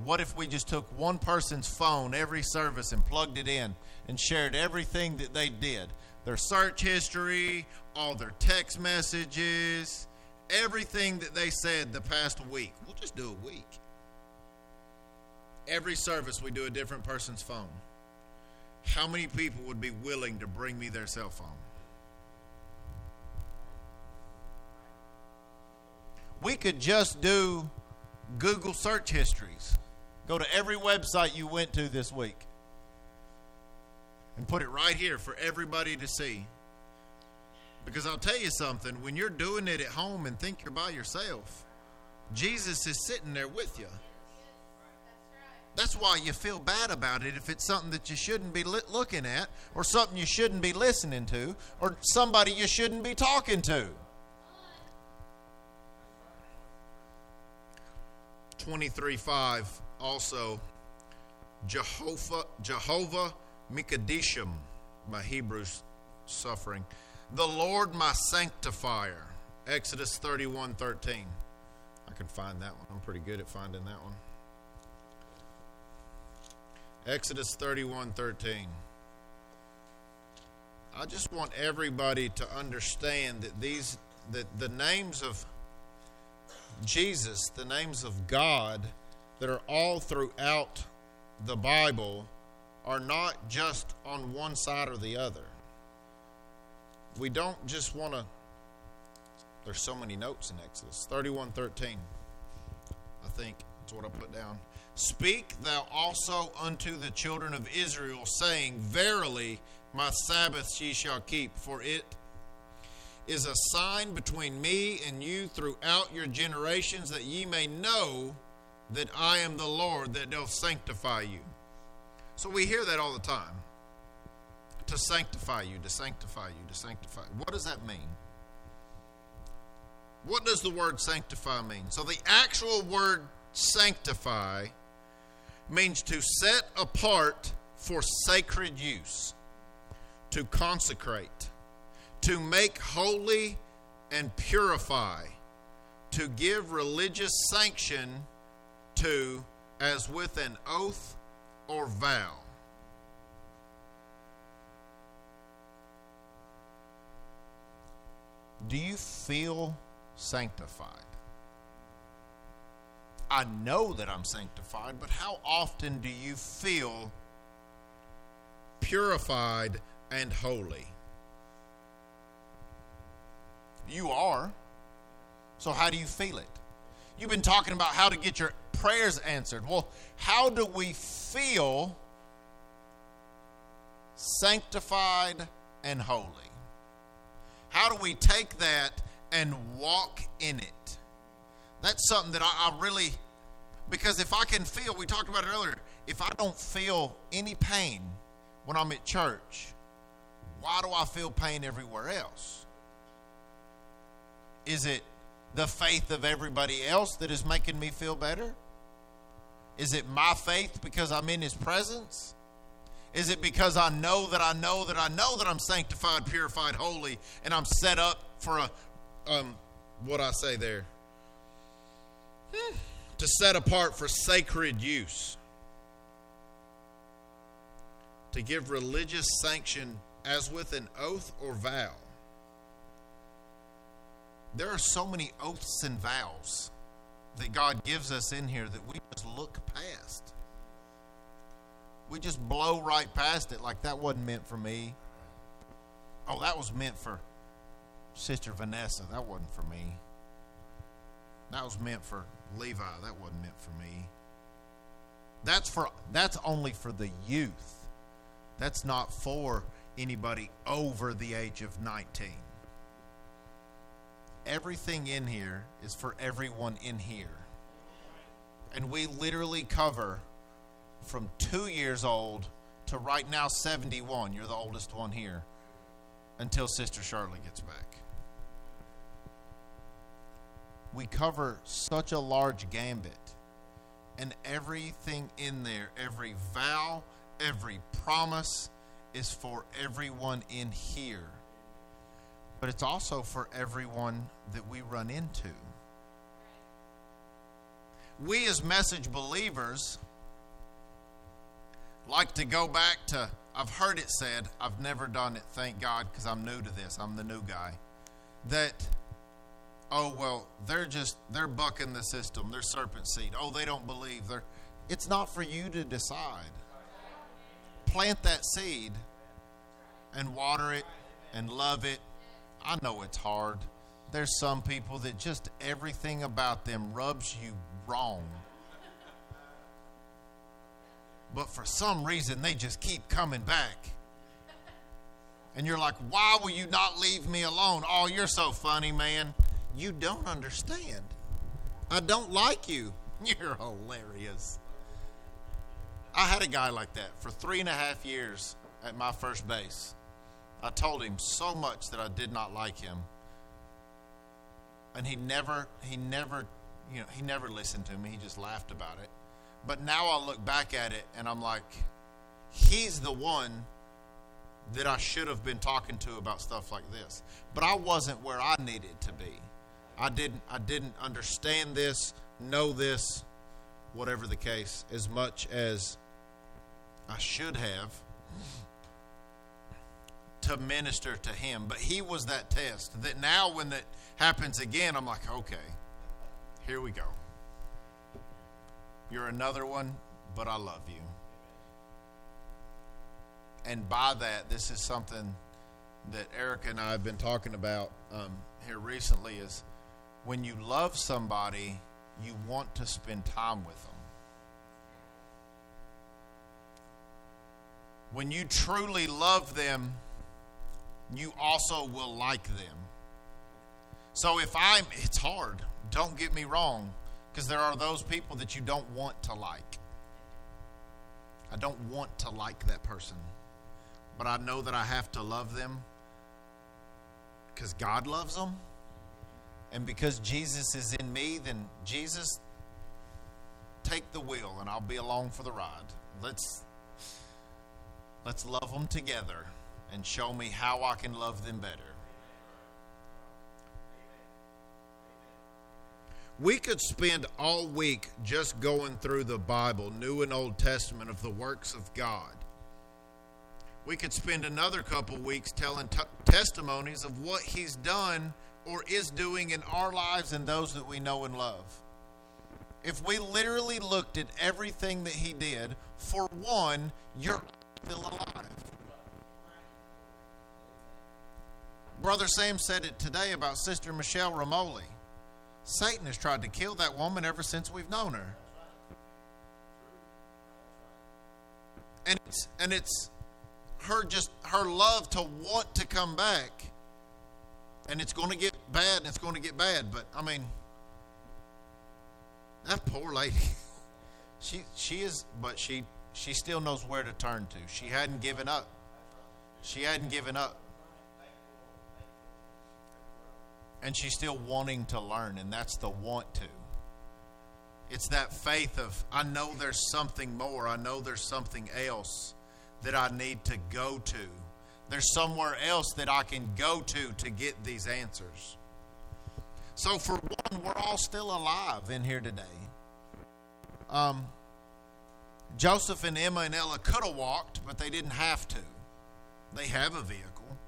what if we just took one person's phone every service and plugged it in and shared everything that they did? Their search history, all their text messages, everything that they said the past week. We'll just do a week. Every service we do a different person's phone. How many people would be willing to bring me their cell phone? We could just do Google search histories. Go to every website you went to this week and put it right here for everybody to see. Because I'll tell you something, when you're doing it at home and think you're by yourself, Jesus is sitting there with you. That's why you feel bad about it if it's something that you shouldn't be looking at, or something you shouldn't be listening to, or somebody you shouldn't be talking to. 23:5 also, Jehovah Mikadishim, my Hebrew suffering, the Lord my sanctifier, Exodus 31:13. I can find that one. I'm pretty good at finding that one. Exodus 31:13. I just want everybody to understand that the names of Jesus, the names of God that are all throughout the Bible are not just on one side or the other. We don't just want to... There's so many notes in Exodus. 31:13, I think that's what I put down. Speak thou also unto the children of Israel, saying, Verily my Sabbaths ye shall keep, for it is a sign between me and you throughout your generations, that ye may know that I am the Lord that doth sanctify you. So we hear that all the time. To sanctify you, to sanctify you, to sanctify you. What does that mean? What does the word sanctify mean? So the actual word sanctify means to set apart for sacred use, to consecrate, to make holy and purify, to give religious sanction to as with an oath or vow. Do you feel sanctified? I know that I'm sanctified, but how often do you feel purified and holy? You are. So how do you feel it? You've been talking about how to get your prayers answered. Well, how do we feel sanctified and holy? How do we take that and walk in it? That's something that I really, because if I can feel, we talked about it earlier, if I don't feel any pain when I'm at church, why do I feel pain everywhere else? Is it the faith of everybody else that is making me feel better? Is it my faith because I'm in his presence? Is it because I know that I know that I know that I'm sanctified, purified, holy, and I'm set up for a what I say there? To set apart for sacred use. To give religious sanction as with an oath or vow. There are so many oaths and vows that God gives us in here that we just look past. We just blow right past it like that wasn't meant for me. Oh, that was meant for Sister Vanessa. That wasn't for me. That was meant for Levi. That wasn't meant for me. That's only for the youth. That's not for anybody over the age of 19. Everything in here is for everyone in here. And we literally cover from 2 years old to right now 71. You're the oldest one here until Sister Shirley gets back. We cover such a large gambit, and everything in there, every vow, every promise is for everyone in here. But it's also for everyone that we run into. We as message believers like to go back to, I've heard it said, I've never done it, thank God, because I'm new to this, I'm the new guy, that, oh, well, they're bucking the system, they're serpent seed, oh, they don't believe, it's not for you to decide. Plant that seed and water it and love it. I know it's hard. There's some people that just everything about them rubs you wrong. But for some reason, they just keep coming back. And you're like, why will you not leave me alone? Oh, you're so funny, man. You don't understand. I don't like you. You're hilarious. I had a guy like that for 3.5 years at my first base. I told him so much that I did not like him, and he never listened to me. He just laughed about it. But now I look back at it and I'm like, he's the one that I should have been talking to about stuff like this. But I wasn't where I needed to be. I didn't understand this, know this, whatever the case, as much as I should have to minister to him. But he was that test that now when that happens again, I'm like, okay, here we go. You're another one, but I love you. And by that, this is something that Erica and I have been talking about here recently, is when you love somebody, you want to spend time with them. When you truly love them, you also will like them. So it's hard, don't get me wrong, because there are those people that you don't want to like. I don't want to like that person, but I know that I have to love them because God loves them. And because Jesus is in me, then Jesus, take the wheel and I'll be along for the ride. Let's love them together and show me how I can love them better. We could spend all week just going through the Bible, New and Old Testament, of the works of God. We could spend another couple weeks telling testimonies of what he's done or is doing in our lives and those that we know and love. If we literally looked at everything that he did, for one, you're still alive. Brother Sam said it today about Sister Michelle Romoli. Satan has tried to kill that woman ever since we've known her. And it's her love to want to come back. And it's going to get bad, and it's going to get bad. But, I mean, that poor lady, she still knows where to turn to. She hadn't given up. And she's still wanting to learn, and that's the want to. It's that faith of, I know there's something more. I know there's something else that I need to go to. There's somewhere else that I can go to get these answers. So for one, we're all still alive in here today. Joseph and Emma and Ella could have walked, but they didn't have to. They have a vehicle.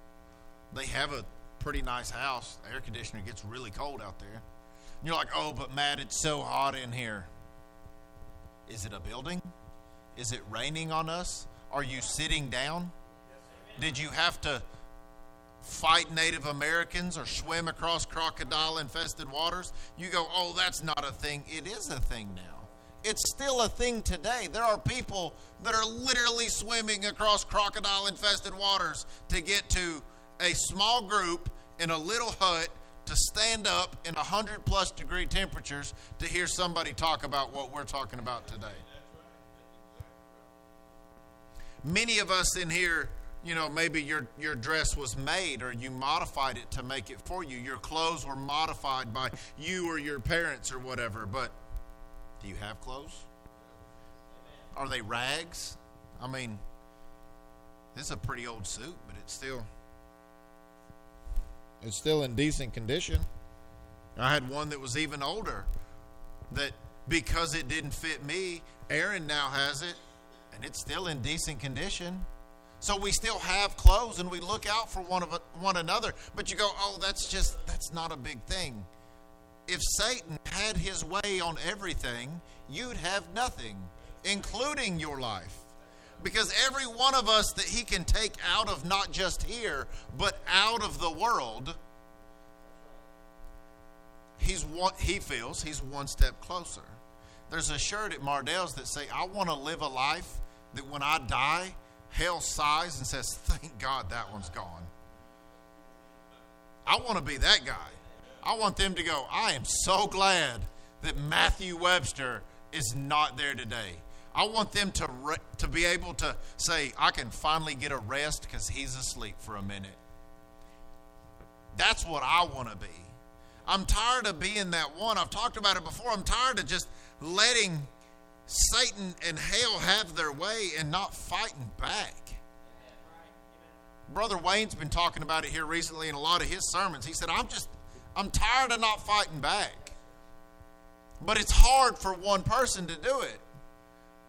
They have a pretty nice house. The air conditioner gets really cold out there. And you're like, oh, but Matt, it's so hot in here. Is it a building? Is it raining on us? Are you sitting down? Did you have to fight Native Americans or swim across crocodile-infested waters? You go, oh, that's not a thing. It is a thing now. It's still a thing today. There are people that are literally swimming across crocodile-infested waters to get to a small group in a little hut to stand up in 100-plus degree temperatures to hear somebody talk about what we're talking about today. Many of us in here, you know, maybe your dress was made, or you modified it to make it for you. Your clothes were modified by you or your parents or whatever. But do you have clothes? Are they rags? I mean, this is a pretty old suit, but it's still in decent condition. I had one that was even older that, because it didn't fit me, Aaron now has it, and it's still in decent condition. So we still have clothes, and we look out for one another. But you go, oh, that's not a big thing. If Satan had his way on everything, you'd have nothing, including your life. Because every one of us that he can take out of not just here, but out of the world, he feels he's one step closer. There's a shirt at Mardell's that say, I want to live a life that when I die, hell sighs and says, thank God that one's gone. I want to be that guy. I want them to go, I am so glad that Matthew Webster is not there today. I want them to be able to say, I can finally get a rest because he's asleep for a minute. That's what I want to be. I'm tired of being that one. I've talked about it before. I'm tired of just letting Satan and hell have their way and not fighting back. Brother Wayne's been talking about it here recently in a lot of his sermons. He said, I'm tired of not fighting back. But it's hard for one person to do it.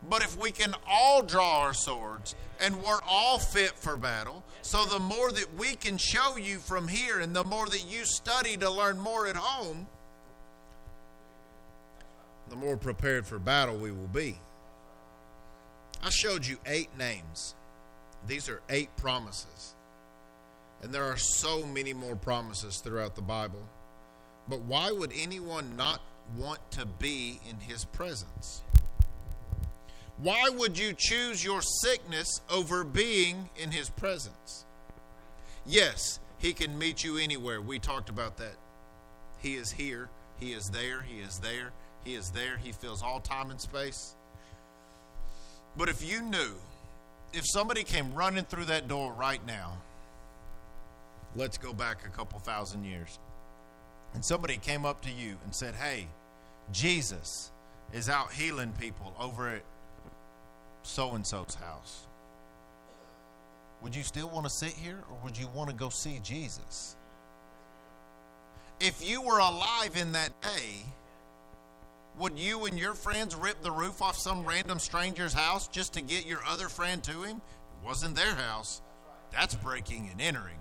But if we can all draw our swords and we're all fit for battle, so the more that we can show you from here and the more that you study to learn more at home, the more prepared for battle we will be. I showed you 8 names. These are 8 promises. And there are so many more promises throughout the Bible. But why would anyone not want to be in his presence? Why would you choose your sickness over being in his presence? Yes, he can meet you anywhere. We talked about that. He is here. He is there. He is there. He is there. He fills all time and space. But if you knew, if somebody came running through that door right now, let's go back a couple thousand years, and somebody came up to you and said, hey, Jesus is out healing people over at so-and-so's house. Would you still want to sit here, or would you want to go see Jesus? If you were alive in that day, would you and your friends rip the roof off some random stranger's house just to get your other friend to him? It wasn't their house. That's breaking and entering.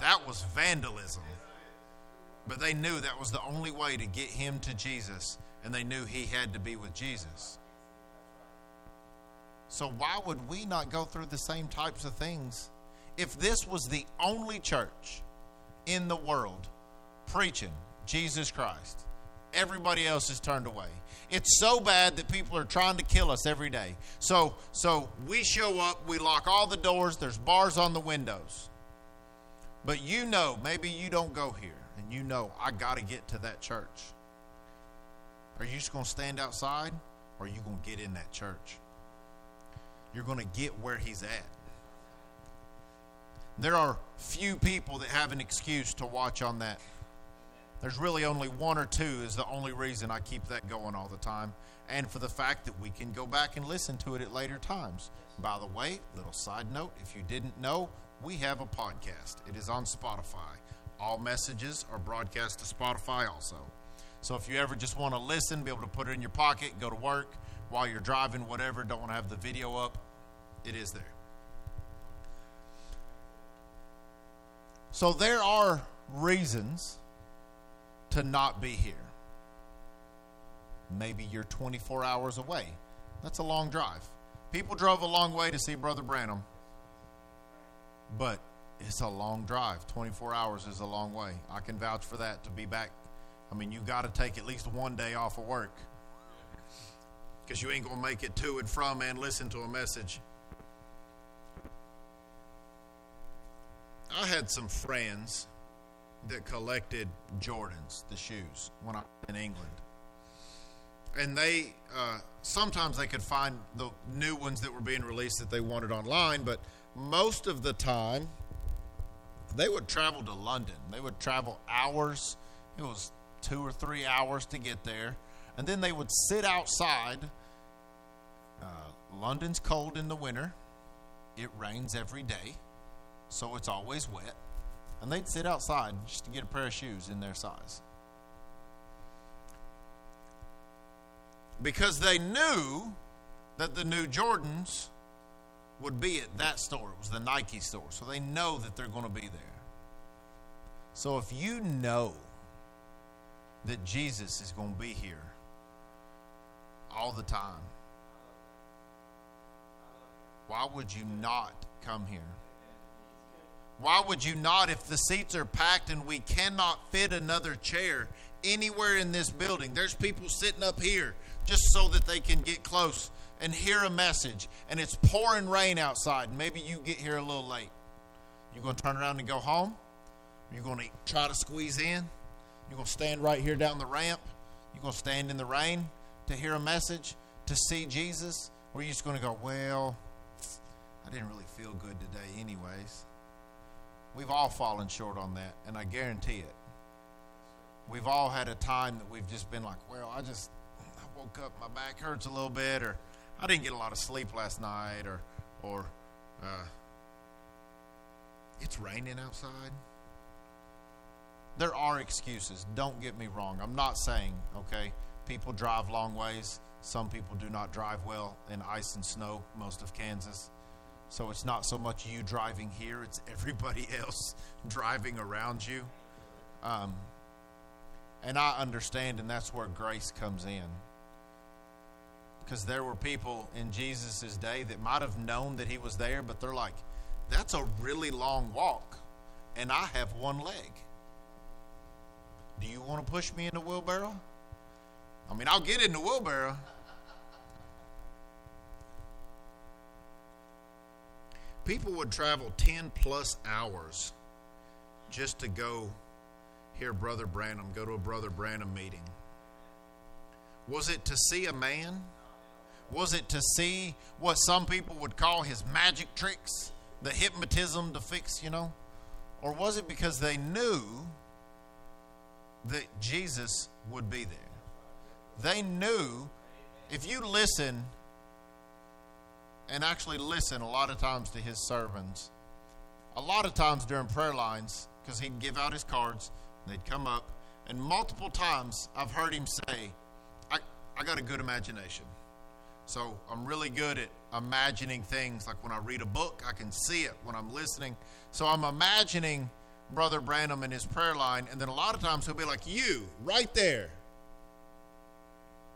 That was vandalism. But they knew that was the only way to get him to Jesus, and they knew he had to be with Jesus. So why would we not go through the same types of things? If this was the only church in the world preaching Jesus Christ, everybody else is turned away. It's so bad that people are trying to kill us every day. So we show up, we lock all the doors, there's bars on the windows. But you know, maybe you don't go here, and you know, I got to get to that church. Are you just going to stand outside, or are you going to get in that church? You're going to get where he's at. There are few people that have an excuse to watch on that. There's really only one or two is the only reason I keep that going all the time. And for the fact that we can go back and listen to it at later times. By the way, little side note, if you didn't know, we have a podcast. It is on Spotify. All messages are broadcast to Spotify also. So if you ever just want to listen, be able to put it in your pocket, go to work, while you're driving, whatever, don't want to have the video up, it is there. So there are reasons to not be here. Maybe you're 24 hours away. That's a long drive. People drove a long way to see Brother Branham, but it's a long drive. 24 hours is a long way. I can vouch for that to be back. I mean, you got to take at least one day off of work, because you ain't going to make it to and from and listen to a message. I had some friends that collected Jordans, the shoes, when I was in England. And they, sometimes they could find the new ones that were being released that they wanted online, but most of the time, they would travel to London. They would travel hours. It was 2 or 3 hours to get there. And then they would sit outside. London's cold in the winter. It rains every day, so it's always wet. And they'd sit outside just to get a pair of shoes in their size. Because they knew that the new Jordans would be at that store. It was the Nike store. So they know that they're going to be there. So if you know that Jesus is going to be here all the time, why would you not come here? Why would you not, if the seats are packed and we cannot fit another chair anywhere in this building? There's people sitting up here just so that they can get close and hear a message, and it's pouring rain outside. Maybe you get here a little late. You're going to turn around and go home? You're going to try to squeeze in? You're going to stand right here down the ramp? You're going to stand in the rain to hear a message, to see Jesus, We're just going to go, well, I didn't really feel good today anyways. We've all fallen short on that, and I guarantee it. We've all had a time that we've just been like, well, I woke up, my back hurts a little bit, or I didn't get a lot of sleep last night, or it's raining outside. There are excuses. Don't get me wrong. I'm not saying, okay, people drive long ways. Some people do not drive well in ice and snow, most of Kansas. So it's not so much you driving here, it's everybody else driving around you. And I understand, and that's where grace comes in. Because there were people in Jesus' day that might have known that he was there, but they're like, that's a really long walk, and I have one leg. Do you want to push me in the wheelbarrow? I mean, I'll get in the wheelbarrow. People would travel 10-plus hours just to go hear Brother Branham, go to a Brother Branham meeting. Was it to see a man? Was it to see what some people would call his magic tricks, the hypnotism to fix, Or was it because they knew that Jesus would be there? They knew, if you listen, and actually listen a lot of times to his sermons, a lot of times during prayer lines, because he'd give out his cards, and they'd come up, and multiple times I've heard him say, I got a good imagination. So I'm really good at imagining things. Like when I read a book, I can see it when I'm listening. So I'm imagining Brother Branham and his prayer line, and then a lot of times he'll be like, you, right there.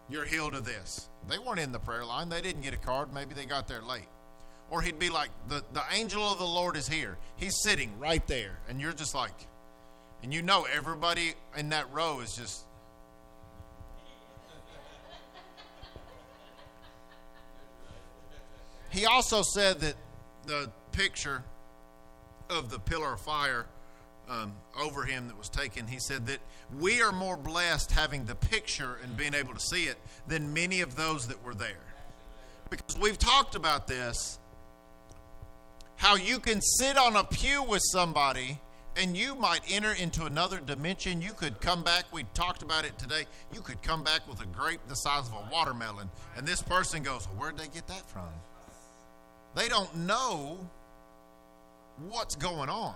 You're healed of this. They weren't in the prayer line. They didn't get a card. Maybe they got there late. Or he'd be like, the angel of the Lord is here. He's sitting right there. And you're just like, and everybody in that row is just. He also said that the picture of the pillar of fire over him that was taken, he said that we are more blessed having the picture and being able to see it than many of those that were there. Because we've talked about this, how you can sit on a pew with somebody and you might enter into another dimension. You could come back, we talked about it today, you could come back with a grape the size of a watermelon, and this person goes, well, where'd they get that from? They don't know what's going on.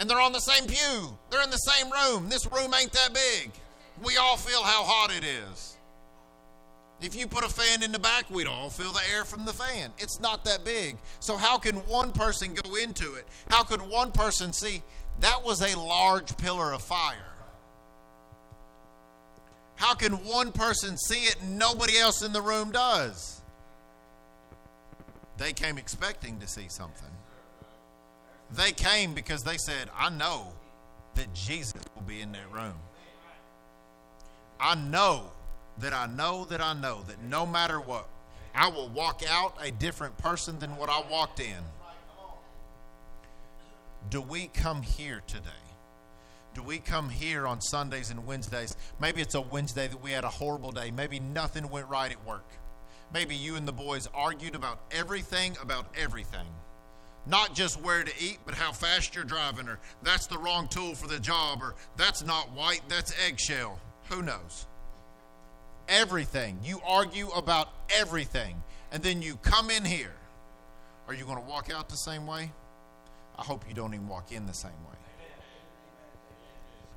And they're on the same pew. They're in the same room. This room ain't that big. We all feel how hot it is. If you put a fan in the back, we'd all feel the air from the fan. It's not that big. So how can one person go into it? How could one person see? That was a large pillar of fire. How can one person see it and nobody else in the room does? They came expecting to see something. They came because they said, I know that Jesus will be in that room. I know that no matter what, I will walk out a different person than what I walked in. Do we come here today? Do we come here on Sundays and Wednesdays? Maybe it's a Wednesday that we had a horrible day. Maybe nothing went right at work. Maybe you and the boys argued about everything. Not just where to eat, but how fast you're driving, or that's the wrong tool for the job, or that's not white, that's eggshell. Who knows? Everything. You argue about everything, and then you come in here. Are you going to walk out the same way? I hope you don't even walk in the same way.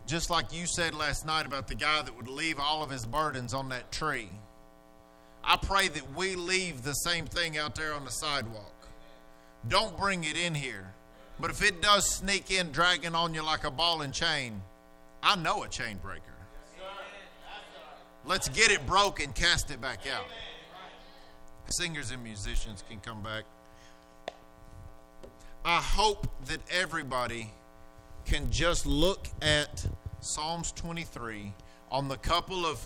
Just like you said last night about the guy that would leave all of his burdens on that tree. I pray that we leave the same thing out there on the sidewalk. Don't bring it in here. But if it does sneak in, dragging on you like a ball and chain, I know a chain breaker. Let's get it broke and cast it back out. Singers and musicians can come back. I hope that everybody can just look at Psalms 23 on the couple of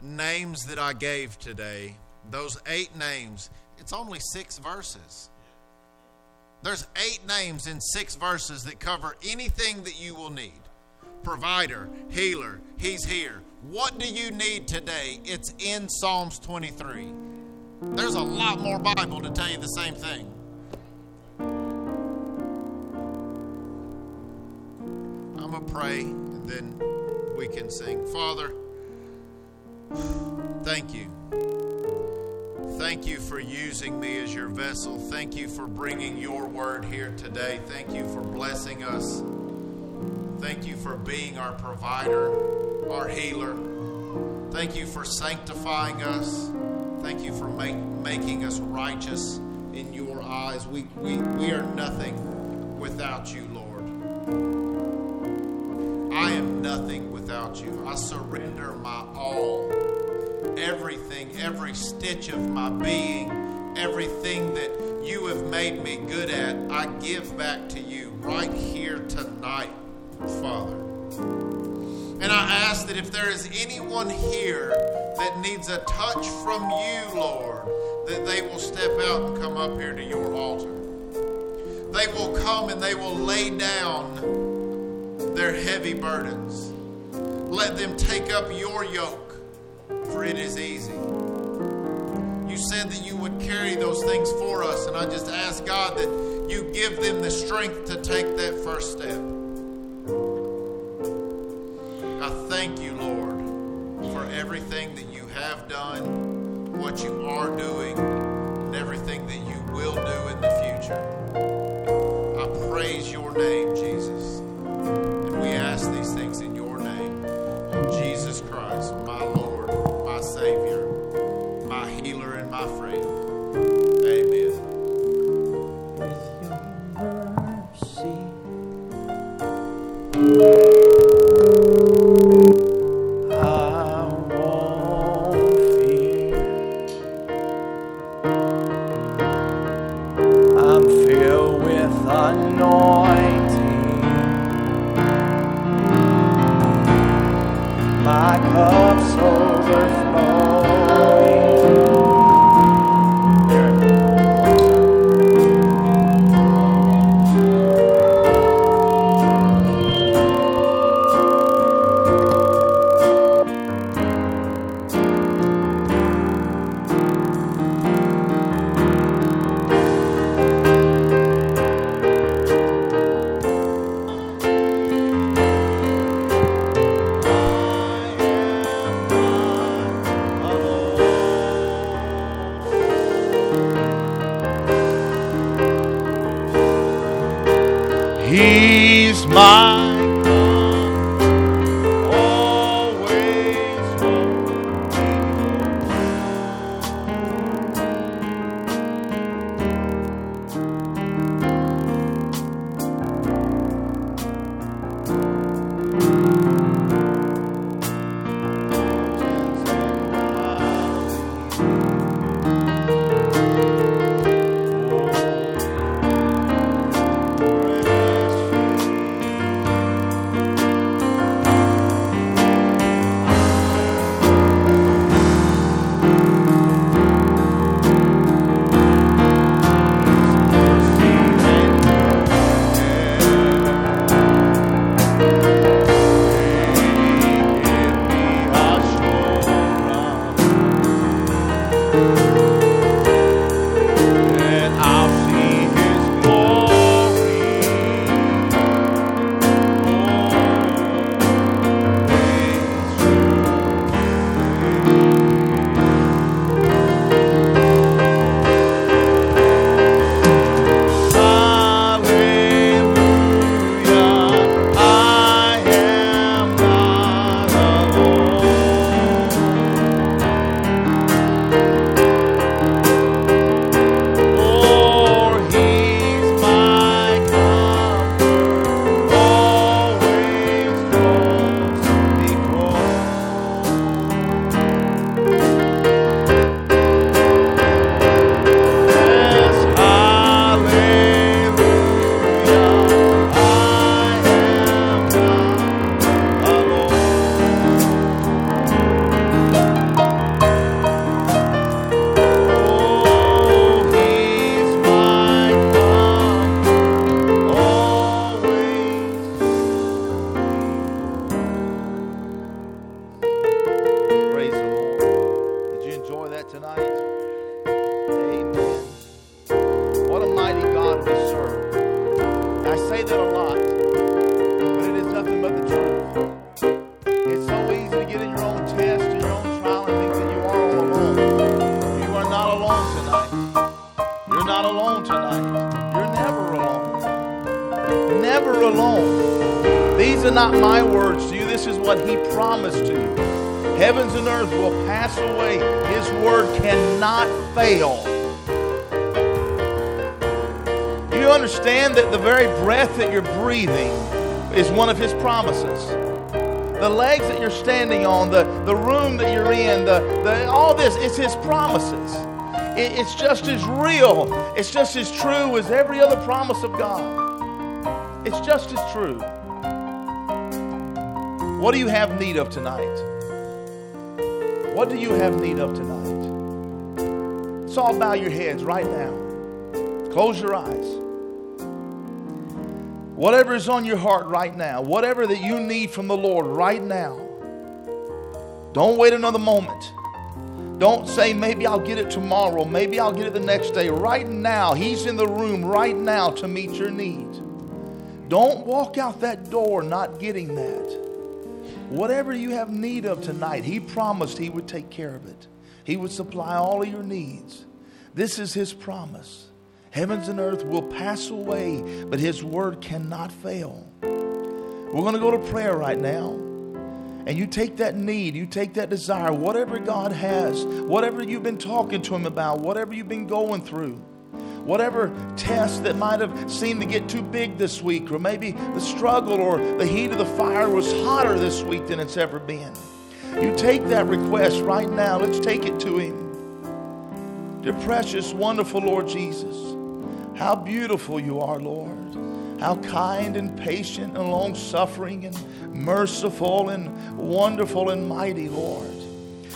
names that I gave today. Those 8 names. It's only 6 verses. There's 8 names in 6 verses that cover anything that you will need. Provider, healer, he's here, What do you need today? It's in Psalms 23. There's a lot more Bible to tell you the same thing. I'm going to pray and then we can sing. Father, thank you. Thank you for using me as your vessel. Thank you for bringing your word here today. Thank you for blessing us. Thank you for being our provider, our healer. Thank you for sanctifying us. Thank you for making us righteous in your eyes. We are nothing without you, Lord. I am nothing without you. I surrender my all. Everything, every stitch of my being, everything that you have made me good at, I give back to you right here tonight, Father. And I ask that if there is anyone here that needs a touch from you, Lord, that they will step out and come up here to your altar. They will come and they will lay down their heavy burdens. Let them take up your yoke. For it is easy. You said that you would carry those things for us, and I just ask God that you give them the strength to take that first step. I thank you, Lord, for everything that you have done, what you are doing, and everything that you will do in the future. I praise your name, Jesus, and we ask these things in your name, in Jesus Christ, my Lord. My Savior, my healer, and my friend. Amen. With your mercy. I won't fear. I'm filled with anointing. My cup's overflowing. enjoy that tonight. Amen. What a mighty God we serve. I say that a lot, but it is nothing but the truth. It's so easy to get in your own test and your own trial and think that you are all alone. You are not alone tonight. You're not alone tonight. You're never alone. Never alone. These are not my words to you. This is what He promised to you. Heavens and earth will pass away. His word cannot fail. You understand that the very breath that you're breathing is one of His promises. The legs that you're standing on, the room that you're in, all this, it's His promises. It's just as real. It's just as true as every other promise of God. It's just as true. What do you have need of tonight? What do you have need of tonight? Let's all bow your heads right now. Close your eyes. Whatever is on your heart right now, whatever that you need from the Lord right now, don't wait another moment. Don't say, maybe I'll get it tomorrow, maybe I'll get it the next day. Right now, He's in the room right now to meet your need. Don't walk out that door not getting that. Whatever you have need of tonight, He promised He would take care of it. He would supply all of your needs. This is His promise. Heavens and earth will pass away, but His word cannot fail. We're going to go to prayer right now. And you take that need, you take that desire, whatever God has, whatever you've been talking to Him about, whatever you've been going through, whatever test that might have seemed to get too big this week, or maybe the struggle or the heat of the fire was hotter this week than it's ever been. You take that request right now. Let's take it to Him. Dear precious, wonderful Lord Jesus, how beautiful You are, Lord. How kind and patient and long-suffering and merciful and wonderful and mighty, Lord.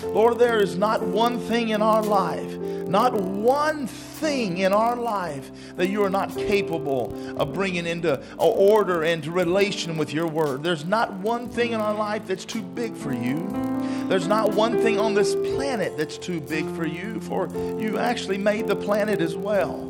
Lord, there is not one thing in our life, not one thing in our life that You are not capable of bringing into order and to relation with Your word. There's not one thing in our life that's too big for You. There's not one thing on this planet that's too big for You, for You actually made the planet as well.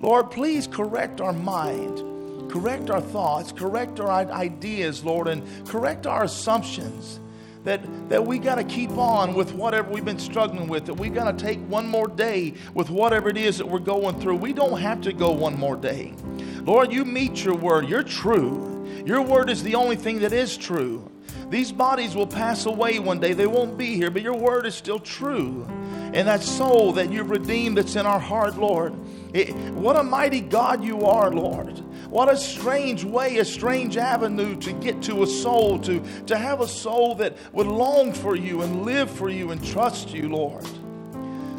Lord, please correct our mind, correct our thoughts, correct our ideas, Lord, and correct our assumptions. That we got to keep on with whatever we've been struggling with, that we've got to take one more day with whatever it is that we're going through. We don't have to go one more day. Lord, You meet Your word. You're true. Your word is the only thing that is true. These bodies will pass away one day. They won't be here, but Your word is still true. And that soul that You've redeemed that's in our heart, Lord, what a mighty God You are, Lord. What a strange way, a strange avenue to get to a soul, to have a soul that would long for You and live for You and trust You, Lord.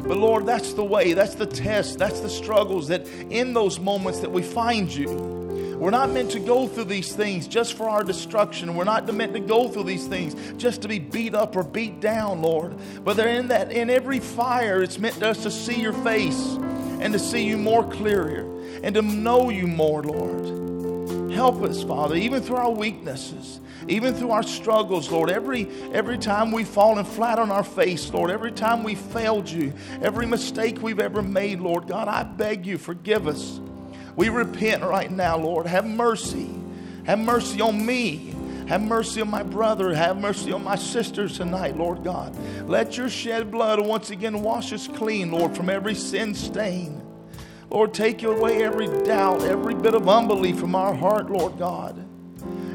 But Lord, that's the way, that's the test, that's the struggles that in those moments that we find You. We're not meant to go through these things just for our destruction. We're not meant to go through these things just to be beat up or beat down, Lord. But they're in every fire, it's meant us to see Your face and to see You more clearer, and to know You more, Lord. Help us, Father, even through our weaknesses, even through our struggles, Lord. Every time we've fallen flat on our face, Lord, every time we failed You, every mistake we've ever made, Lord, God, I beg You, forgive us. We repent right now, Lord. Have mercy. Have mercy on me. Have mercy on my brother. Have mercy on my sisters tonight, Lord God. Let Your shed blood once again wash us clean, Lord, from every sin stain. Lord, take away every doubt, every bit of unbelief from our heart, Lord God.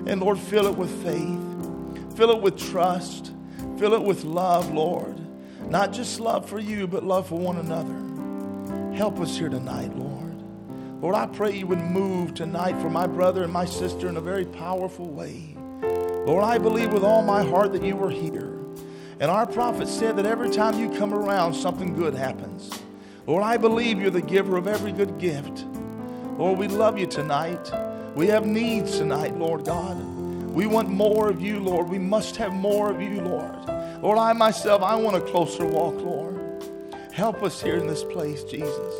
And Lord, fill it with faith. Fill it with trust. Fill it with love, Lord. Not just love for You, but love for one another. Help us here tonight, Lord. Lord, I pray You would move tonight for my brother and my sister in a very powerful way. Lord, I believe with all my heart that You were here. And our prophet said that every time You come around, something good happens. Lord, I believe You're the giver of every good gift. Lord, we love You tonight. We have needs tonight, Lord God. We want more of You, Lord. We must have more of You, Lord. Lord, I myself, I want a closer walk, Lord. Help us here in this place, Jesus.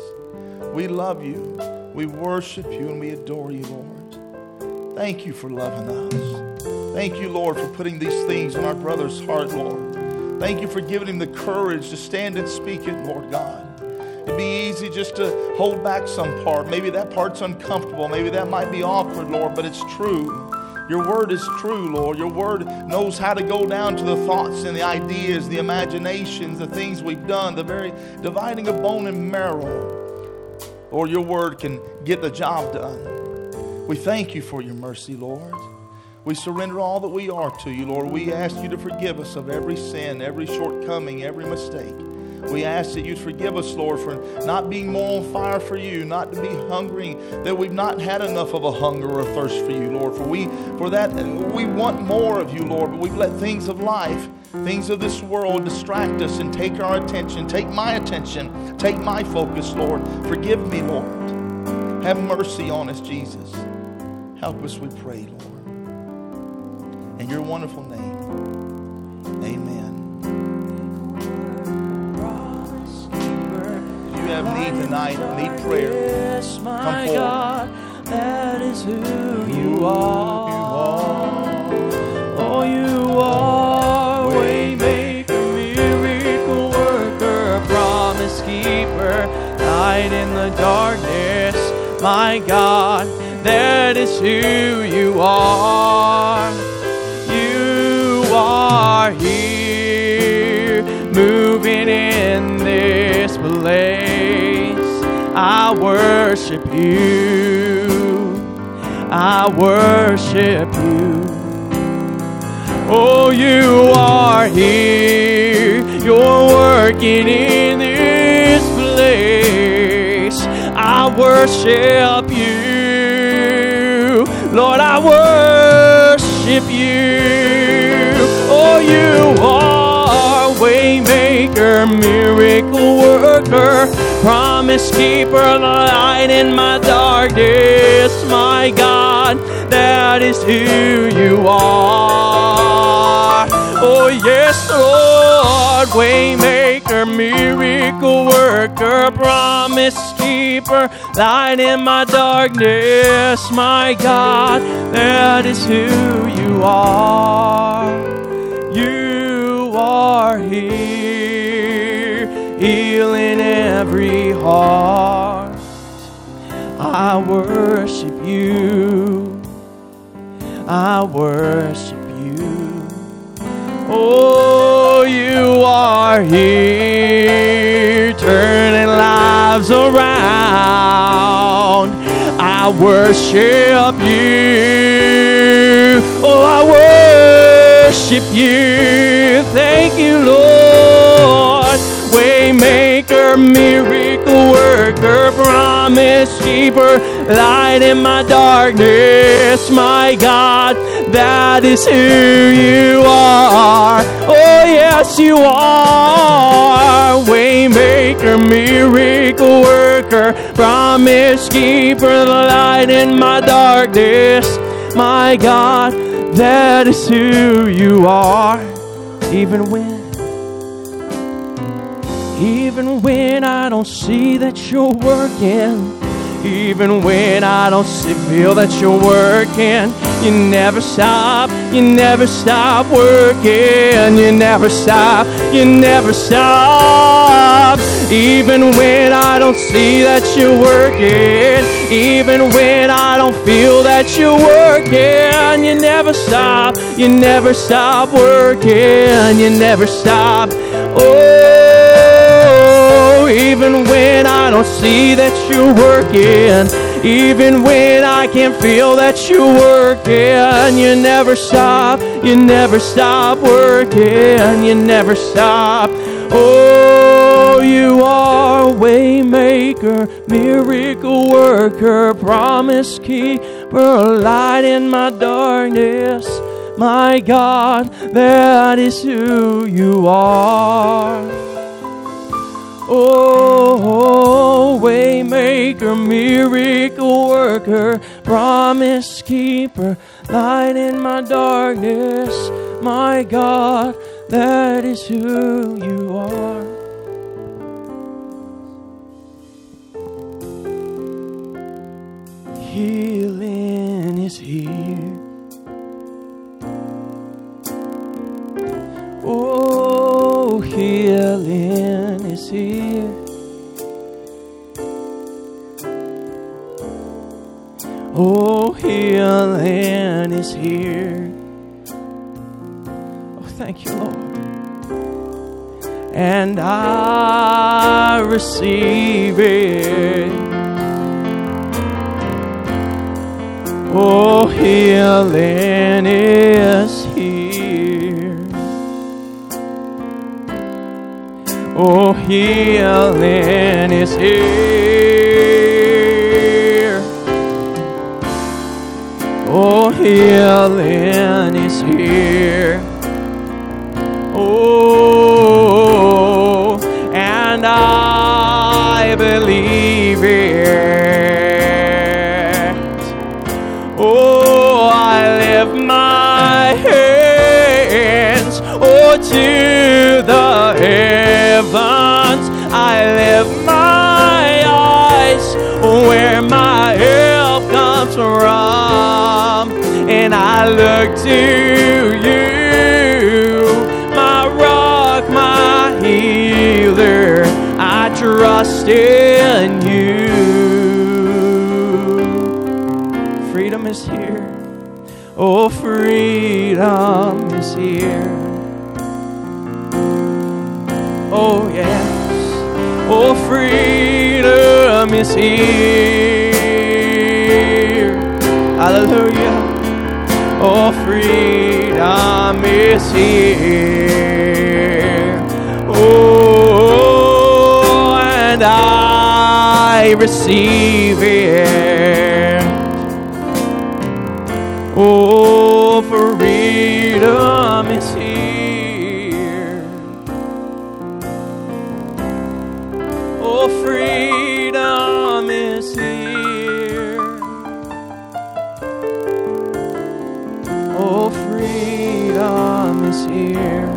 We love You. We worship You and we adore You, Lord. Thank You for loving us. Thank You, Lord, for putting these things in our brother's heart, Lord. Thank you for giving him the courage to stand and speak it, Lord God. It'd be easy just to hold back some part. Maybe that part's uncomfortable. Maybe that might be awkward, Lord, but it's true. Your word is true, Lord. Your word knows how to go down to the thoughts and the ideas, the imaginations, the things we've done, the very dividing of bone and marrow. Lord, your word can get the job done. We thank you for your mercy, Lord. We surrender all that we are to you, Lord. We ask you to forgive us of every sin, every shortcoming, every mistake. We ask that you forgive us, Lord, for not being more on fire for you, not to be hungry, that we've not had enough of a hunger or a thirst for you, Lord. We want more of you, Lord, but we've let things of life, things of this world distract us and take our attention. Take my attention. Take my focus, Lord. Forgive me, Lord. Have mercy on us, Jesus. Help us, we pray, Lord. In your wonderful name, amen. Have need tonight, need prayer, come my forward. God, that is who you are. Oh, you are waymaker, miracle worker, promise keeper, light in the darkness. My God, that is who you are. You are here, moving in this place. I worship you. I worship you. Oh, you are here. You're working in this place. I worship you. Lord, I worship you. Oh, you are waymaker, miracle worker, promise keeper, light in my darkness. My God, that is who you are. Oh yes, Lord, waymaker, miracle worker, promise keeper, light in my darkness. My God, that is who you are. You are here, healing every heart. I worship you. I worship you. Oh, you are here, turning lives around. I worship you. Oh, I worship you. Thank you, Lord. Waymaker, miracle worker, promise keeper, light in my darkness. My God, that is who you are. Oh yes, you are. Waymaker, miracle worker, promise keeper, light in my darkness. My God, that is who you are. Even when I don't see that you're working, even when I don't feel that you're working, you never stop working, you never stop. Even when I don't see that you're working, even when I don't feel that you're working, you never stop working, you never stop. Oh, even when I don't see that you're working, even when I can't feel that you're working, you never stop working, you never stop. Oh, you are waymaker, miracle worker, promise keeper, light in my darkness. My God, that is who you are. Oh, waymaker, miracle worker, promise keeper, light in my darkness. My God, that is who you are. Healing is here. Oh, is here. Oh, healing is here. Oh, thank you, Lord. And I receive it. Oh, healing is here. Oh, healing is here. Oh, healing is here. Oh, and I believe it. Oh, I lift my hands, oh, to the heavens. I lift my eyes, oh, where my help comes from, and I look to you. I trust in you. Freedom is here. Oh, freedom is here. Oh, yes. Oh, freedom is here. Hallelujah. Oh, freedom is here. Oh, and I receive it. Oh, freedom is here. Oh, freedom is here. Oh, freedom is here.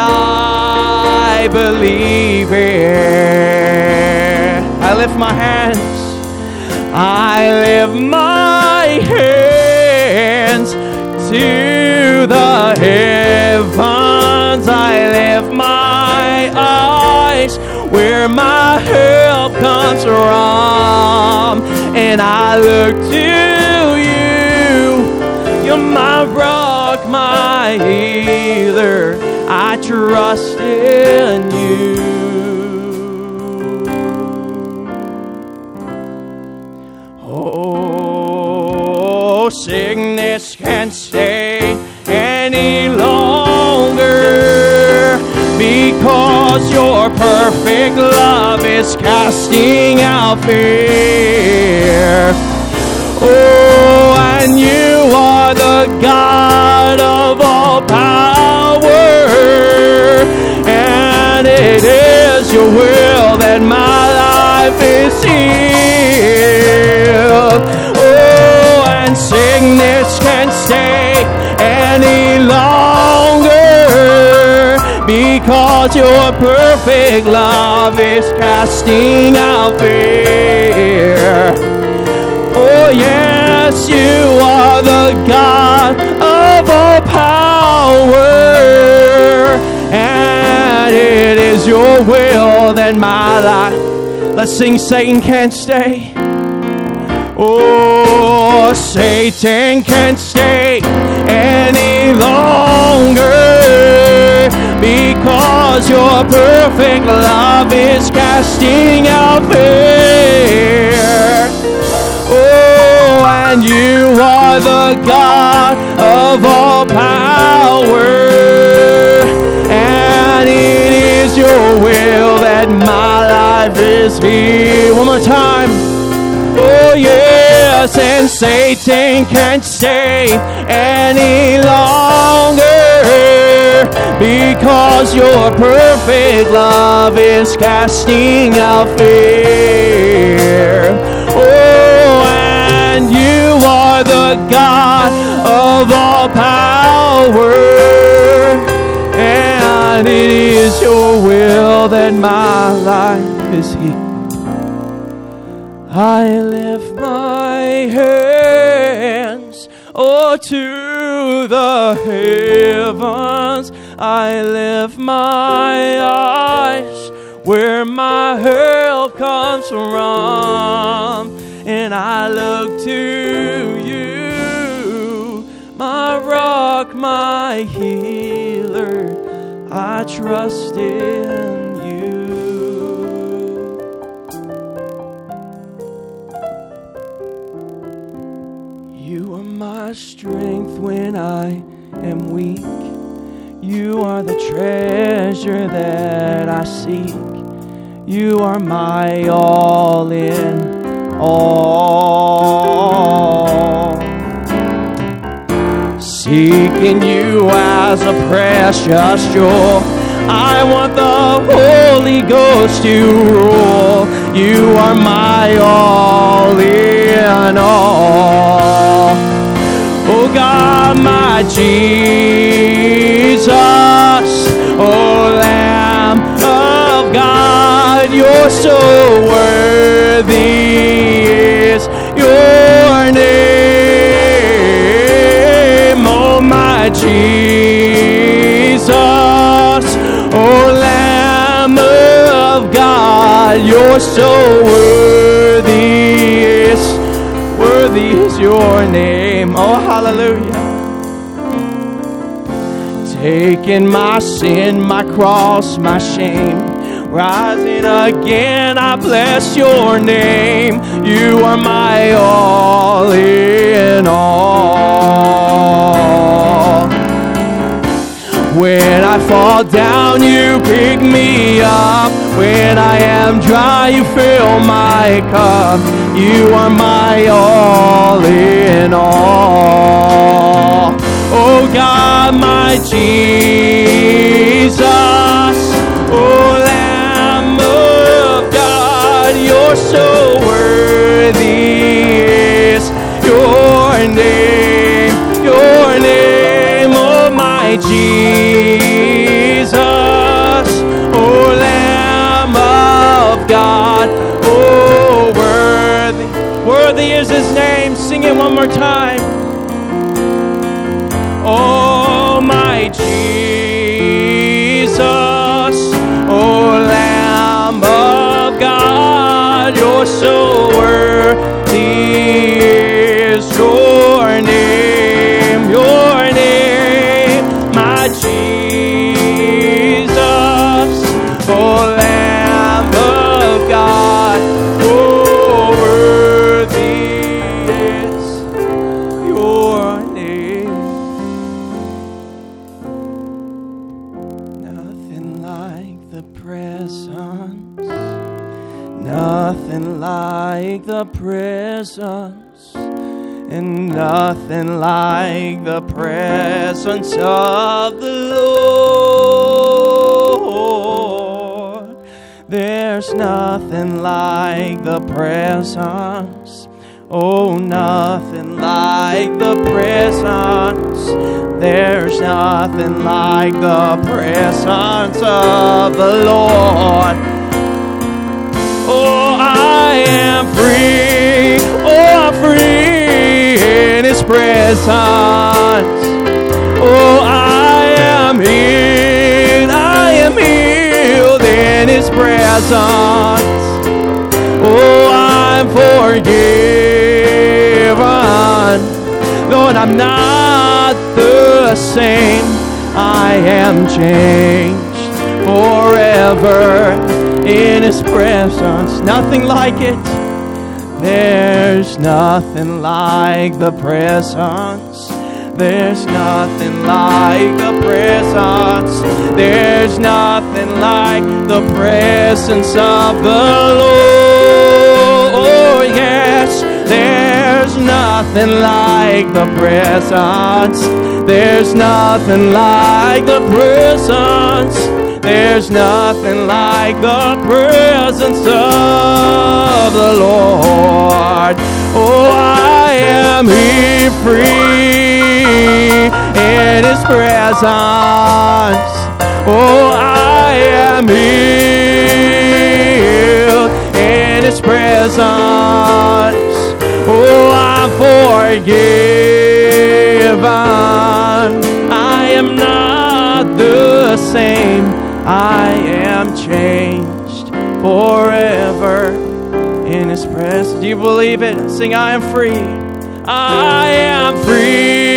I believe it. I lift my hands. I lift my hands to the heavens. I lift my eyes where my help comes from, and I look to you. You're my rock, my healer. I trust in you. Oh, sickness can't stay any longer, because your perfect love is casting out fear. Oh, and you are the God of all power. It is your will that my life is healed. Oh, and sickness can't stay any longer, because your perfect love is casting out fear. Oh, yes, you are the God of all power. And it is your will that my life. Let's sing, Satan can't stay. Oh, Satan can't stay any longer, because your perfect love is casting out fear. Oh, and you are the God of all power. And it is your will that my life is here. One more time. Oh, yes, and Satan can't stay any longer, because your perfect love is casting out fear. Oh, and you are the God of all power. And it is your will that my life is healed. I lift my hands, oh, to to the heavens I lift my eyes, where my help comes from, and I look to you, my rock, my healer, I trust in you. You are my strength when I am weak. You are the treasure that I seek. You are my all in all. Seeking you as a precious jewel, I want the Holy Ghost to rule. You are my all in all. Oh God, my Jesus, oh Lamb of God, you're so worthy is your name. Oh my Jesus, oh Lamb of God, you're so worthy is your name. Oh hallelujah. Taking my sin, my cross, my shame, rising again, I bless your name. You are my all in all. When I fall down, you pick me up. When I am dry, you fill my cup. You are my all in all. Oh God, my Jesus, oh Lamb of God, you're so worthy is your name, your name. Oh my Jesus, oh Lamb of God, oh worthy is his name. Sing it one more time. Oh my Jesus, oh Lamb of God, you're so worthy is your name, my Jesus, oh Lamb of God, oh worthy is your name. Nothing like the presence, and nothing like the presence of the Lord. There's nothing like the presence, oh, nothing like the presence. There's nothing like the presence of the Lord. Oh, I am free. Oh, I'm free in His presence. Oh, I am healed in His presence. Oh, I'm forgiven. Lord, I'm not the same, I am changed forever in His presence. Nothing like it. There's nothing like the presence. There's nothing like the presence. There's nothing like the presence of the Lord. Oh, yes, there's nothing like the presence. There's nothing like the presence. There's nothing like the presence of the Lord. Oh, I am free in His presence. Oh, I am healed in His presence. Oh, I'm forgiven. am not the same. I am changed forever in His presence. Do you believe it? Sing, I am free. I am free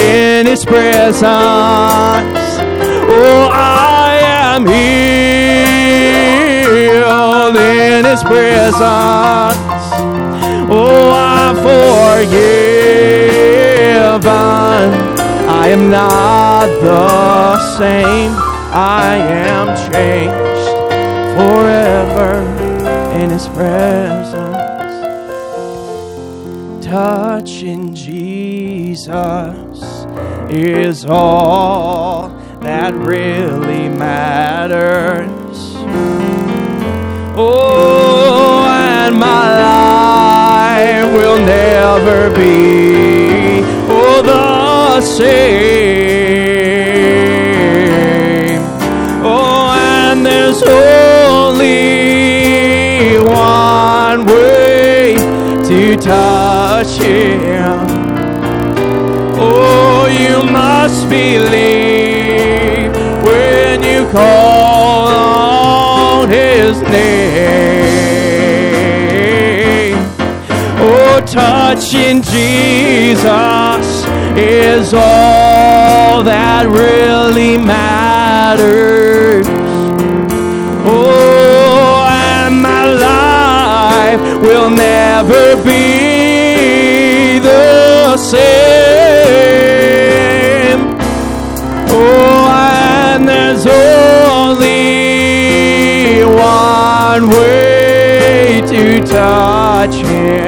in His presence. Oh, I am healed in His presence. Oh, I'm forgiven. I am not the same. I am changed forever in His presence. Touching Jesus is all that really matters. Oh, and my life will never be the same. Oh, and there's only one way to touch Him. Oh, you must believe when you call on His name. Touching Jesus is all that really matters. Oh, and my life will never be the same. Oh, and there's only one way to touch Him.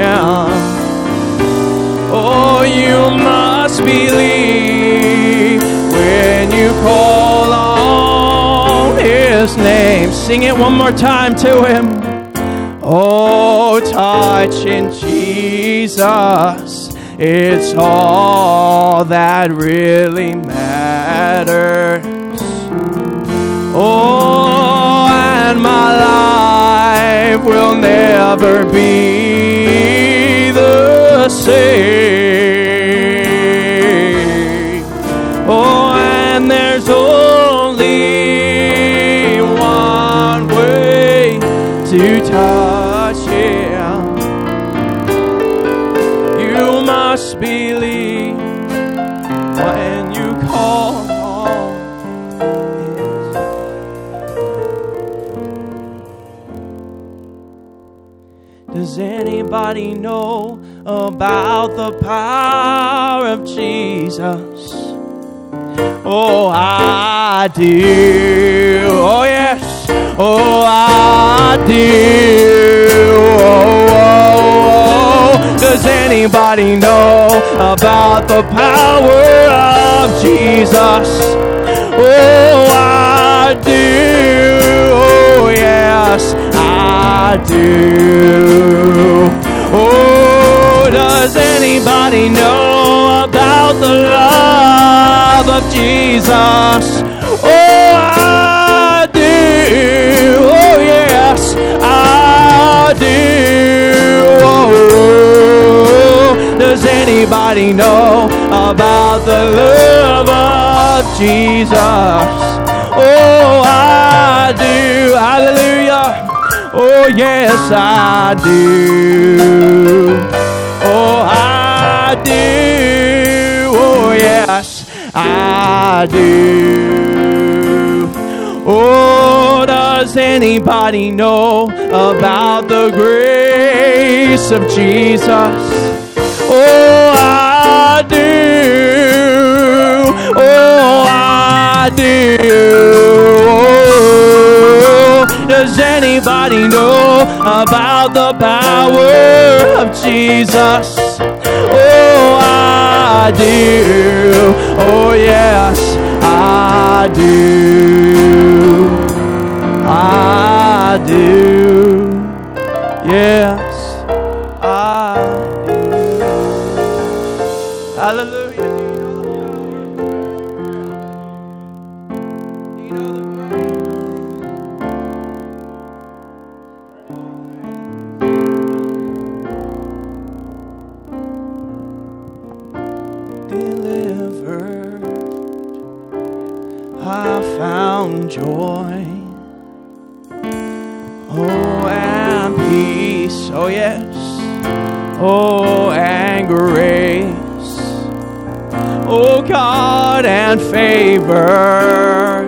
You must believe when you call on His name. Sing it one more time to Him. Oh, touching Jesus, it's all that really matters. Oh, and my life will never be the same. There's only one way to touch Him. You must believe when you call on Him. Does anybody know about the power of Jesus? Oh, I do. Oh, yes. Oh, I do. Oh, oh, oh. Does anybody know about the power of Jesus? Oh, I do. Oh, yes, I do. Oh, does anybody know about the love of Jesus? Oh, I do. Oh, yes, I do. Oh, does anybody know about the love of Jesus? Oh, I do. Hallelujah. Oh, yes, I do. Oh, I do. Yes, I do. Oh, does anybody know about the grace of Jesus? Oh, I do. Oh, I do. Oh, does anybody know about the power of Jesus? Oh, I do. Oh, yes, I do. I do. Yes, I do. Hallelujah. I found joy. Oh, and peace, oh yes. Oh, and grace. Oh, God, and favor.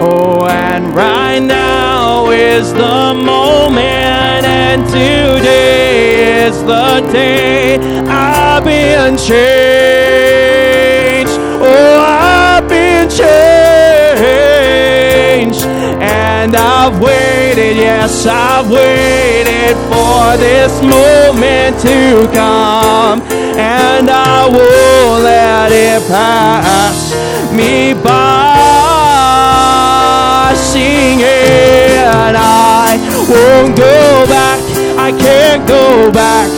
Oh, and right now is the moment, and today is the day I've been changed. Oh, I've been changed, and I've waited, yes, I've waited for this moment to come, and I won't let it pass me by. Singing, I won't go back, I can't go back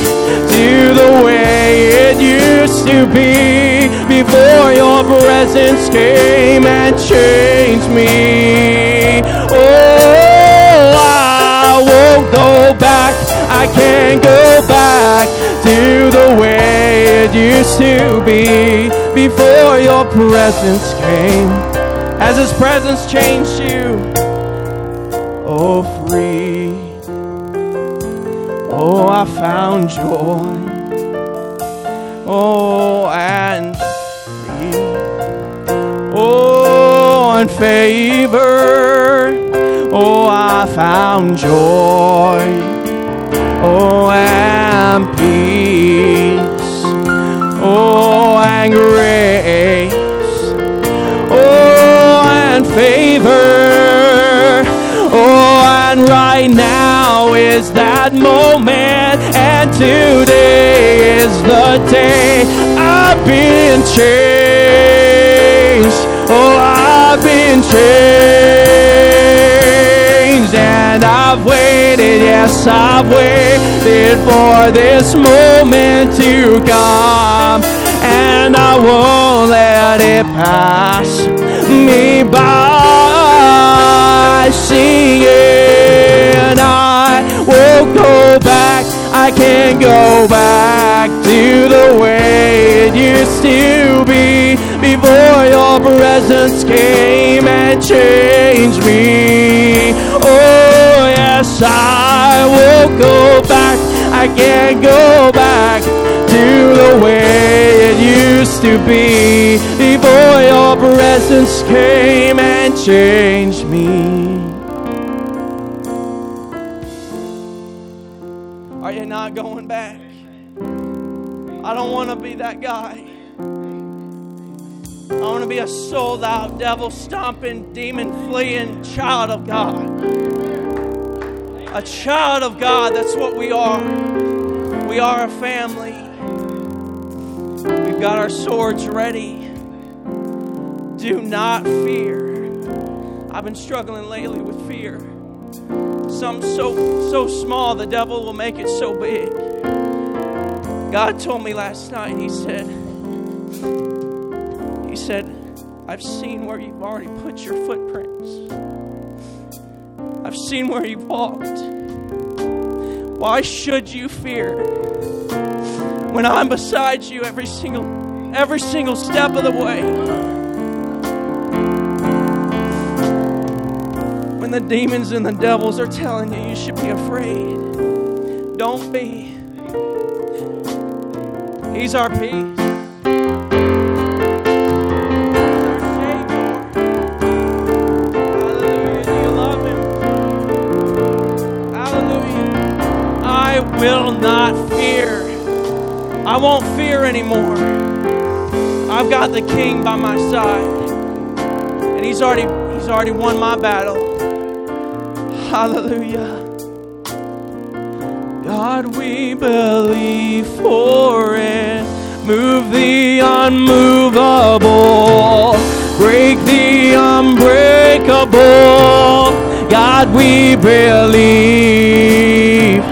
to the way it used to be before your presence came and changed me. Oh, I won't go back, I can't go back to the way it used to be before your presence came. Has his presence changed you? Oh, free. Oh, I found joy. Oh, and free. Oh, and favor. Oh, I found joy. Oh, and peace. Oh, and grace. Oh, and favor. Oh, and right now is that moment, and today is the day I've been changed. Oh, I've been changed, and I've waited, yes, I've waited for this moment to come, and I won't let it pass me by. Singing, I won't go back, I can't go back to the way it used to be before your presence came and changed me. Oh, yes, I won't go back, I can't go back to the way it used to be before your presence came and changed me. Are you not going back? I don't want to be that guy. I want to be a sold out, devil stomping, demon fleeing child of God. A child of God, that's what we are. We are a family. We've got our swords ready. Do not fear. I've been struggling lately with fear. Something so small, the devil will make it so big. God told me last night, He said, I've seen where you've already put your footprints. I've seen where you've walked. Why should you fear? When I'm beside you every single step of the way. When the demons and the devils are telling you should be afraid, don't be. He's our peace. Hallelujah. Do you love him? Hallelujah. I will not fear. I won't fear anymore. I've got the King by my side, and He's already won my battle. Hallelujah. God, we believe for it. Move the unmovable. Break the unbreakable. God, we believe.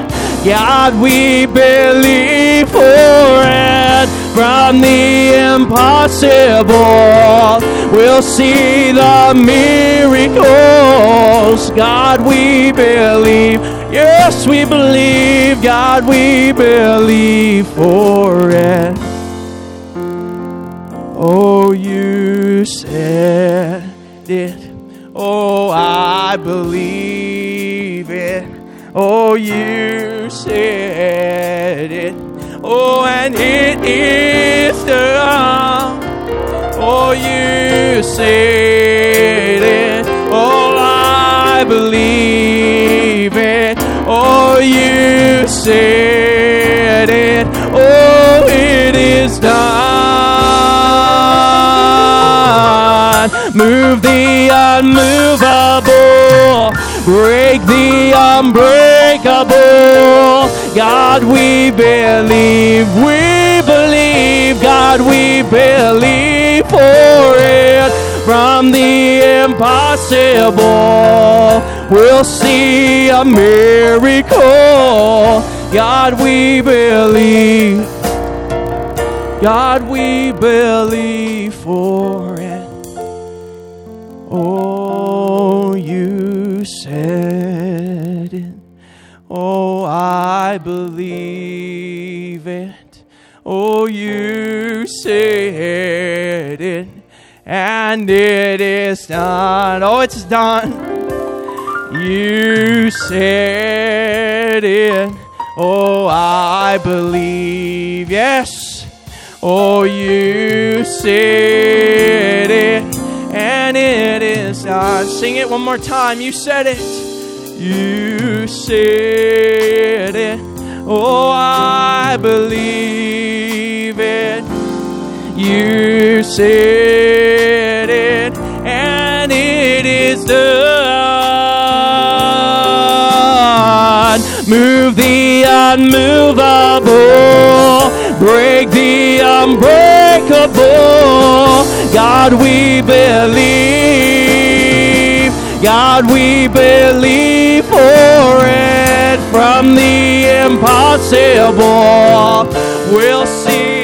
God, we believe for it. From the impossible, we'll see the miracles. God, we believe. Yes, we believe. God, we believe for it. Oh, you said believed it. Oh, I believe it. Oh, you said it. Oh, and it is done. Oh, you said it. Oh, I believe it. Oh, you said it. Oh, it is done. Move the unmovable. Break the unbreakable. God, we believe. We believe. God, we believe for it. From the impossible, we'll see a miracle. God, we believe. God, we believe for it. Oh, you said it. Oh, I believe it. Oh, you said it. And it is done. Oh, it's done. You said it. Oh, I believe. Yes. Oh, you said it. And it is done. Sing it one more time. You said it. You said it. Oh, I believe it. You said it, and it is done. Move the unmovable, break the unbreakable. God, we believe. God, we believe for it. From the impossible, we'll see.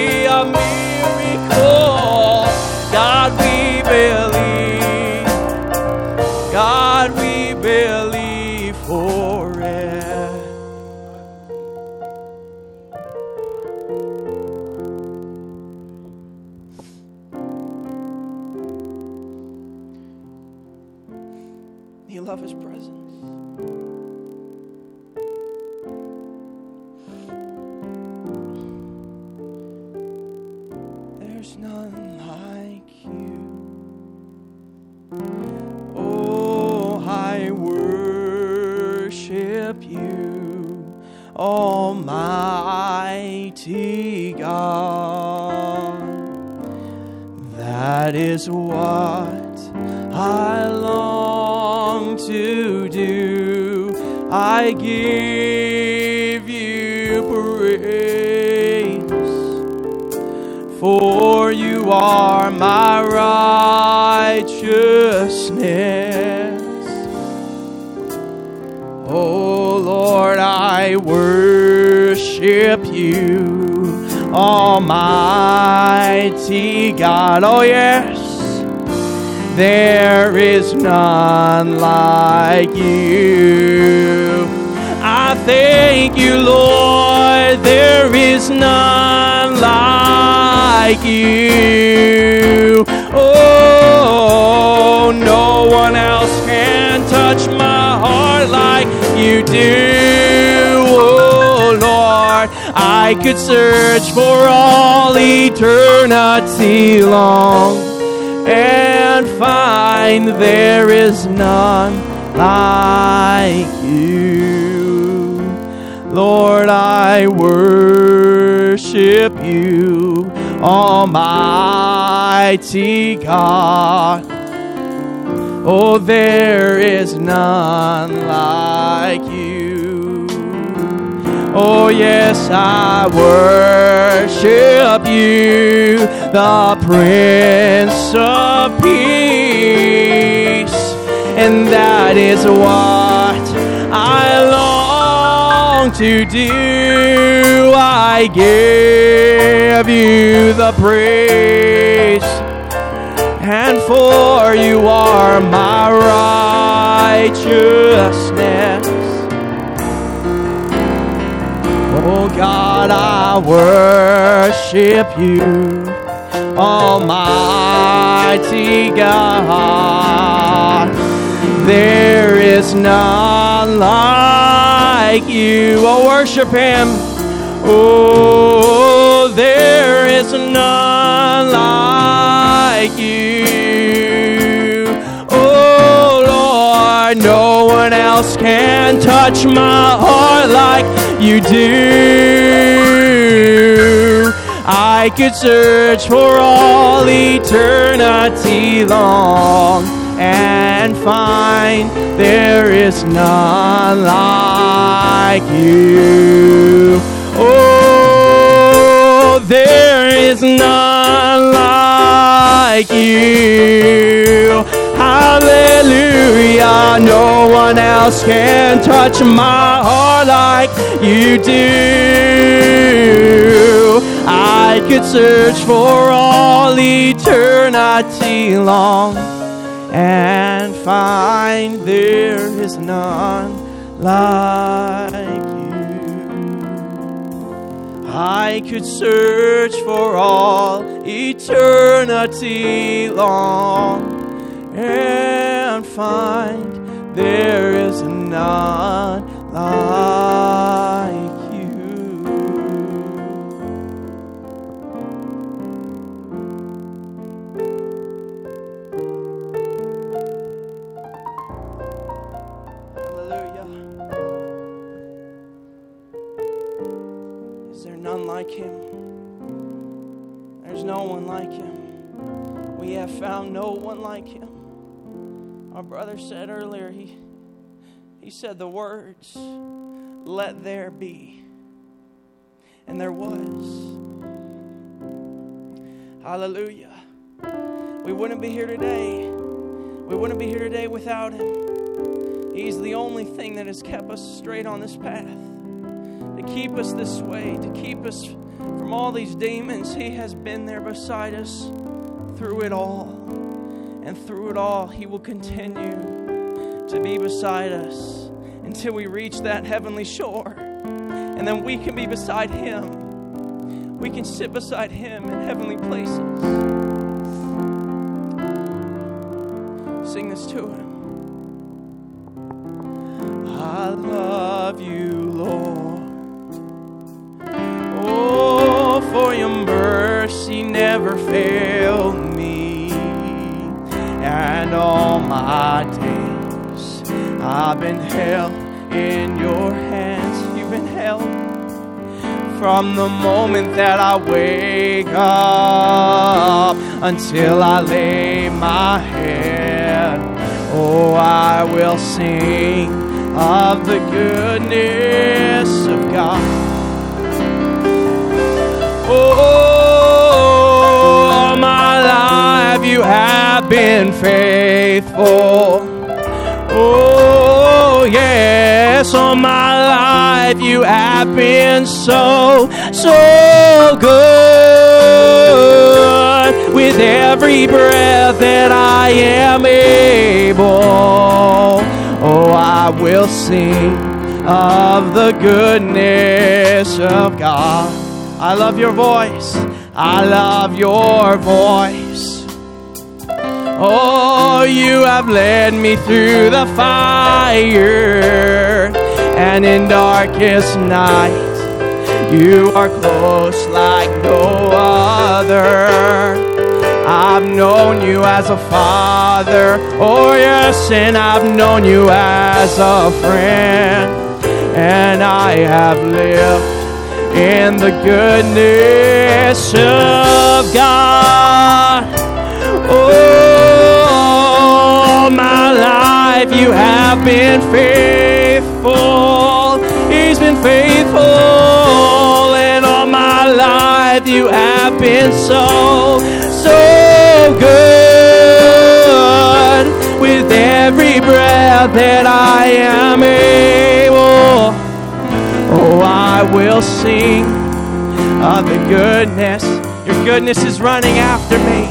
Almighty God, that is what I long to do. I give you praise, for you are my righteousness. Oh Lord, I worship you, Almighty God. Oh yes, there is none like you. I thank you, Lord, there is none like you. Oh, no one else can touch my heart like you do, oh Lord. I could search for all eternity long and find there is none like you. Lord, I worship you, Almighty God. Oh, there is none like you. Oh, yes, I worship you, the Prince of Peace. And that is what I long to do. I give you the praise. And for you are my righteousness. Oh God, I worship you, Almighty God. There is none like you. Oh, worship him. Oh, there is none like you. Oh, Lord, no one else can touch my heart like you do. I could search for all eternity long and find there is none like you. Oh, there is none like you. Hallelujah, no one else can touch my heart like you do. I could search for all eternity long and find there is none like you. I could search for all eternity long and find there is none like you. Hallelujah. Is there none like him? There's no one like him. We have found no one like him. Our brother said earlier, he said the words, let there be. And there was. Hallelujah. We wouldn't be here today. We wouldn't be here today without him. He's the only thing that has kept us straight on this path. To keep us this way, to keep us from all these demons. He has been there beside us through it all. And through it all, he will continue to be beside us until we reach that heavenly shore. And then we can be beside him. We can sit beside him in heavenly places. Sing this to him. I love you, Lord. Oh, for your mercy never failed me. And all my days I've been held in your hands. You've been held from the moment that I wake up until I lay my head. Oh, I will sing of the goodness of God. Oh, all my life you have been faithful. Oh, yes, all my life you have been so, so good. With every breath that I am able, oh, I will sing of the goodness of God. I love your voice. I love your voice. Oh, you have led me through the fire, and in darkest night, you are close like no other. I've known you as a father, oh yes, and I've known you as a friend, and I have lived in the goodness of God. Oh, all my life you have been faithful. He's been faithful, and all my life you have been so, so good. With every breath that I am able, oh, I will sing of the goodness. Your goodness is running after me.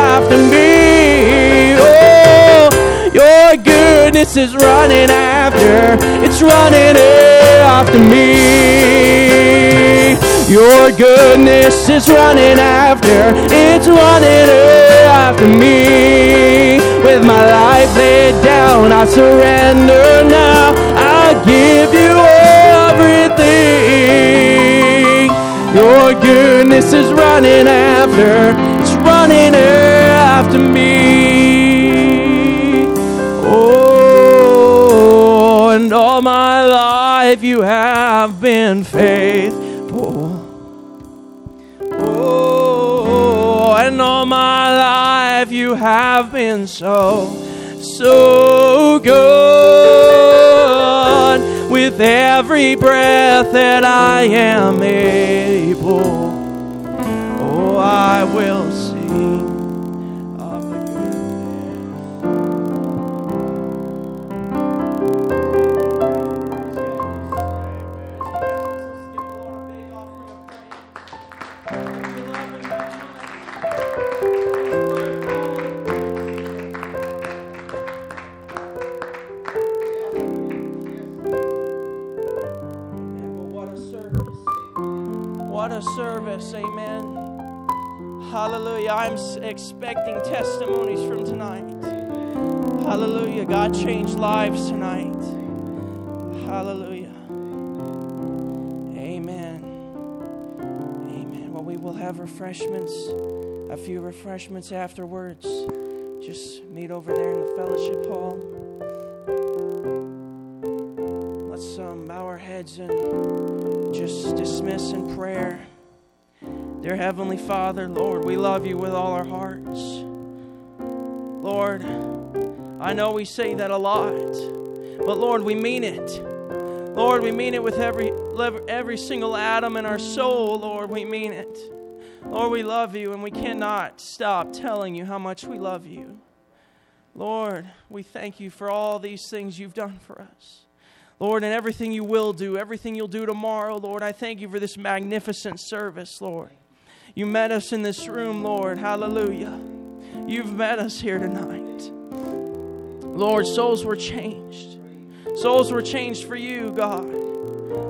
me. Oh, your goodness is running after. It's running after me. Your goodness is running after. It's running after me. With my life laid down, I surrender now. I give you everything. Your goodness is running after. It's running after me. Oh, and all my life you have been faithful. Oh, and all my life you have been so good. With every breath that I am able, oh, I will sing of the goodness. Service, amen. Hallelujah. I'm expecting testimonies from tonight. Hallelujah. God changed lives tonight. Hallelujah. Amen. Amen. Well, we will have refreshments, a few refreshments afterwards. Just meet over there in the fellowship hall. Let's bow our heads and just dismiss in prayer. Dear Heavenly Father, Lord, we love you with all our hearts. Lord, I know we say that a lot, but Lord, we mean it. Lord, we mean it with every single atom in our soul. Lord, we mean it. Lord, we love you, and we cannot stop telling you how much we love you. Lord, we thank you for all these things you've done for us. Lord, and everything you will do, everything you'll do tomorrow, Lord, I thank you for this magnificent service, Lord. You met us in this room, Lord. Hallelujah. You've met us here tonight. Lord, souls were changed. Souls were changed for you, God.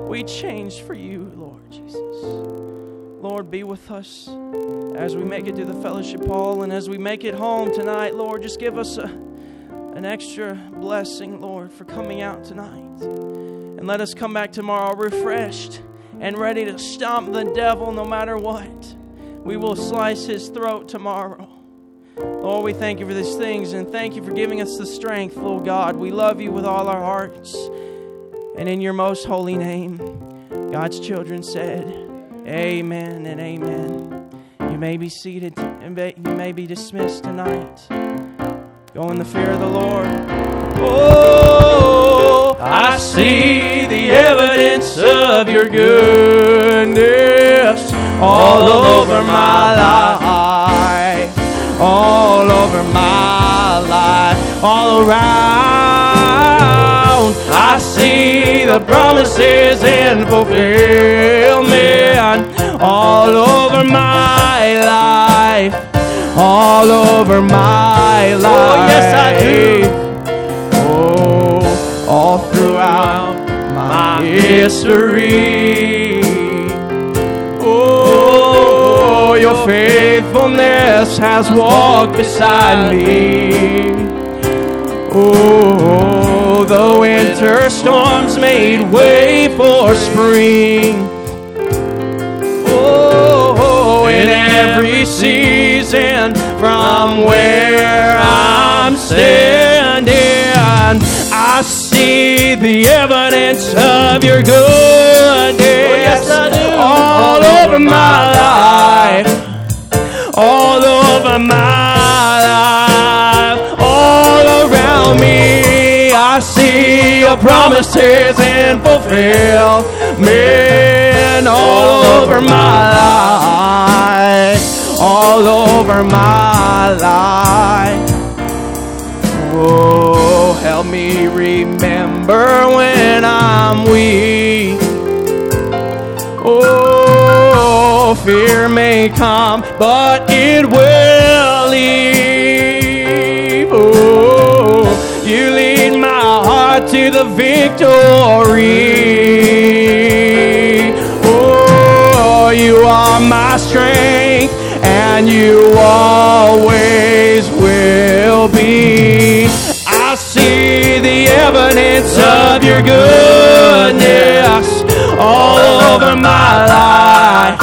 We changed for you, Lord Jesus. Lord, be with us as we make it to the fellowship hall and as we make it home tonight, Lord. Just give us an extra blessing, Lord, for coming out tonight. And let us come back tomorrow refreshed and ready to stomp the devil no matter what. We will slice his throat tomorrow. Lord, we thank you for these things, and thank you for giving us the strength, Lord God. We love you with all our hearts. And in your most holy name, God's children said, amen and amen. You may be seated, and you may be dismissed tonight. Go in the fear of the Lord. Oh, I see the evidence of your goodness all over my life, all over my life, all around. I see the promises and fulfillment all over my life. All over my life. Oh, yes, I do. Oh, all throughout my history. Oh, your faithfulness has walked beside me. Oh, the winter storms made way for spring. Oh, in every season. From where I'm standing, I see the evidence of your goodness all over my life, all over my life, all around me. I see your promises and fulfillment all over my life. All over my life. Oh, remember when I'm weak. Oh, fear may come, but it will leave. Oh, you lead my heart to the victory. Oh, you are my strength, and you always will be. I see the evidence of your goodness all over my life,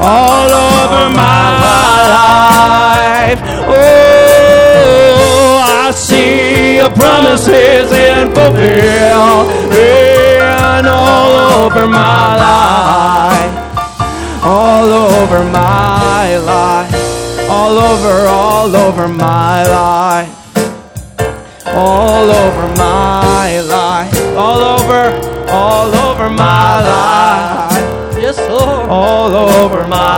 all over my life. Oh, I see your promises and fulfillment all over my life, all over my life, all over my life. All over my life, all over my life, yes, Lord, all over my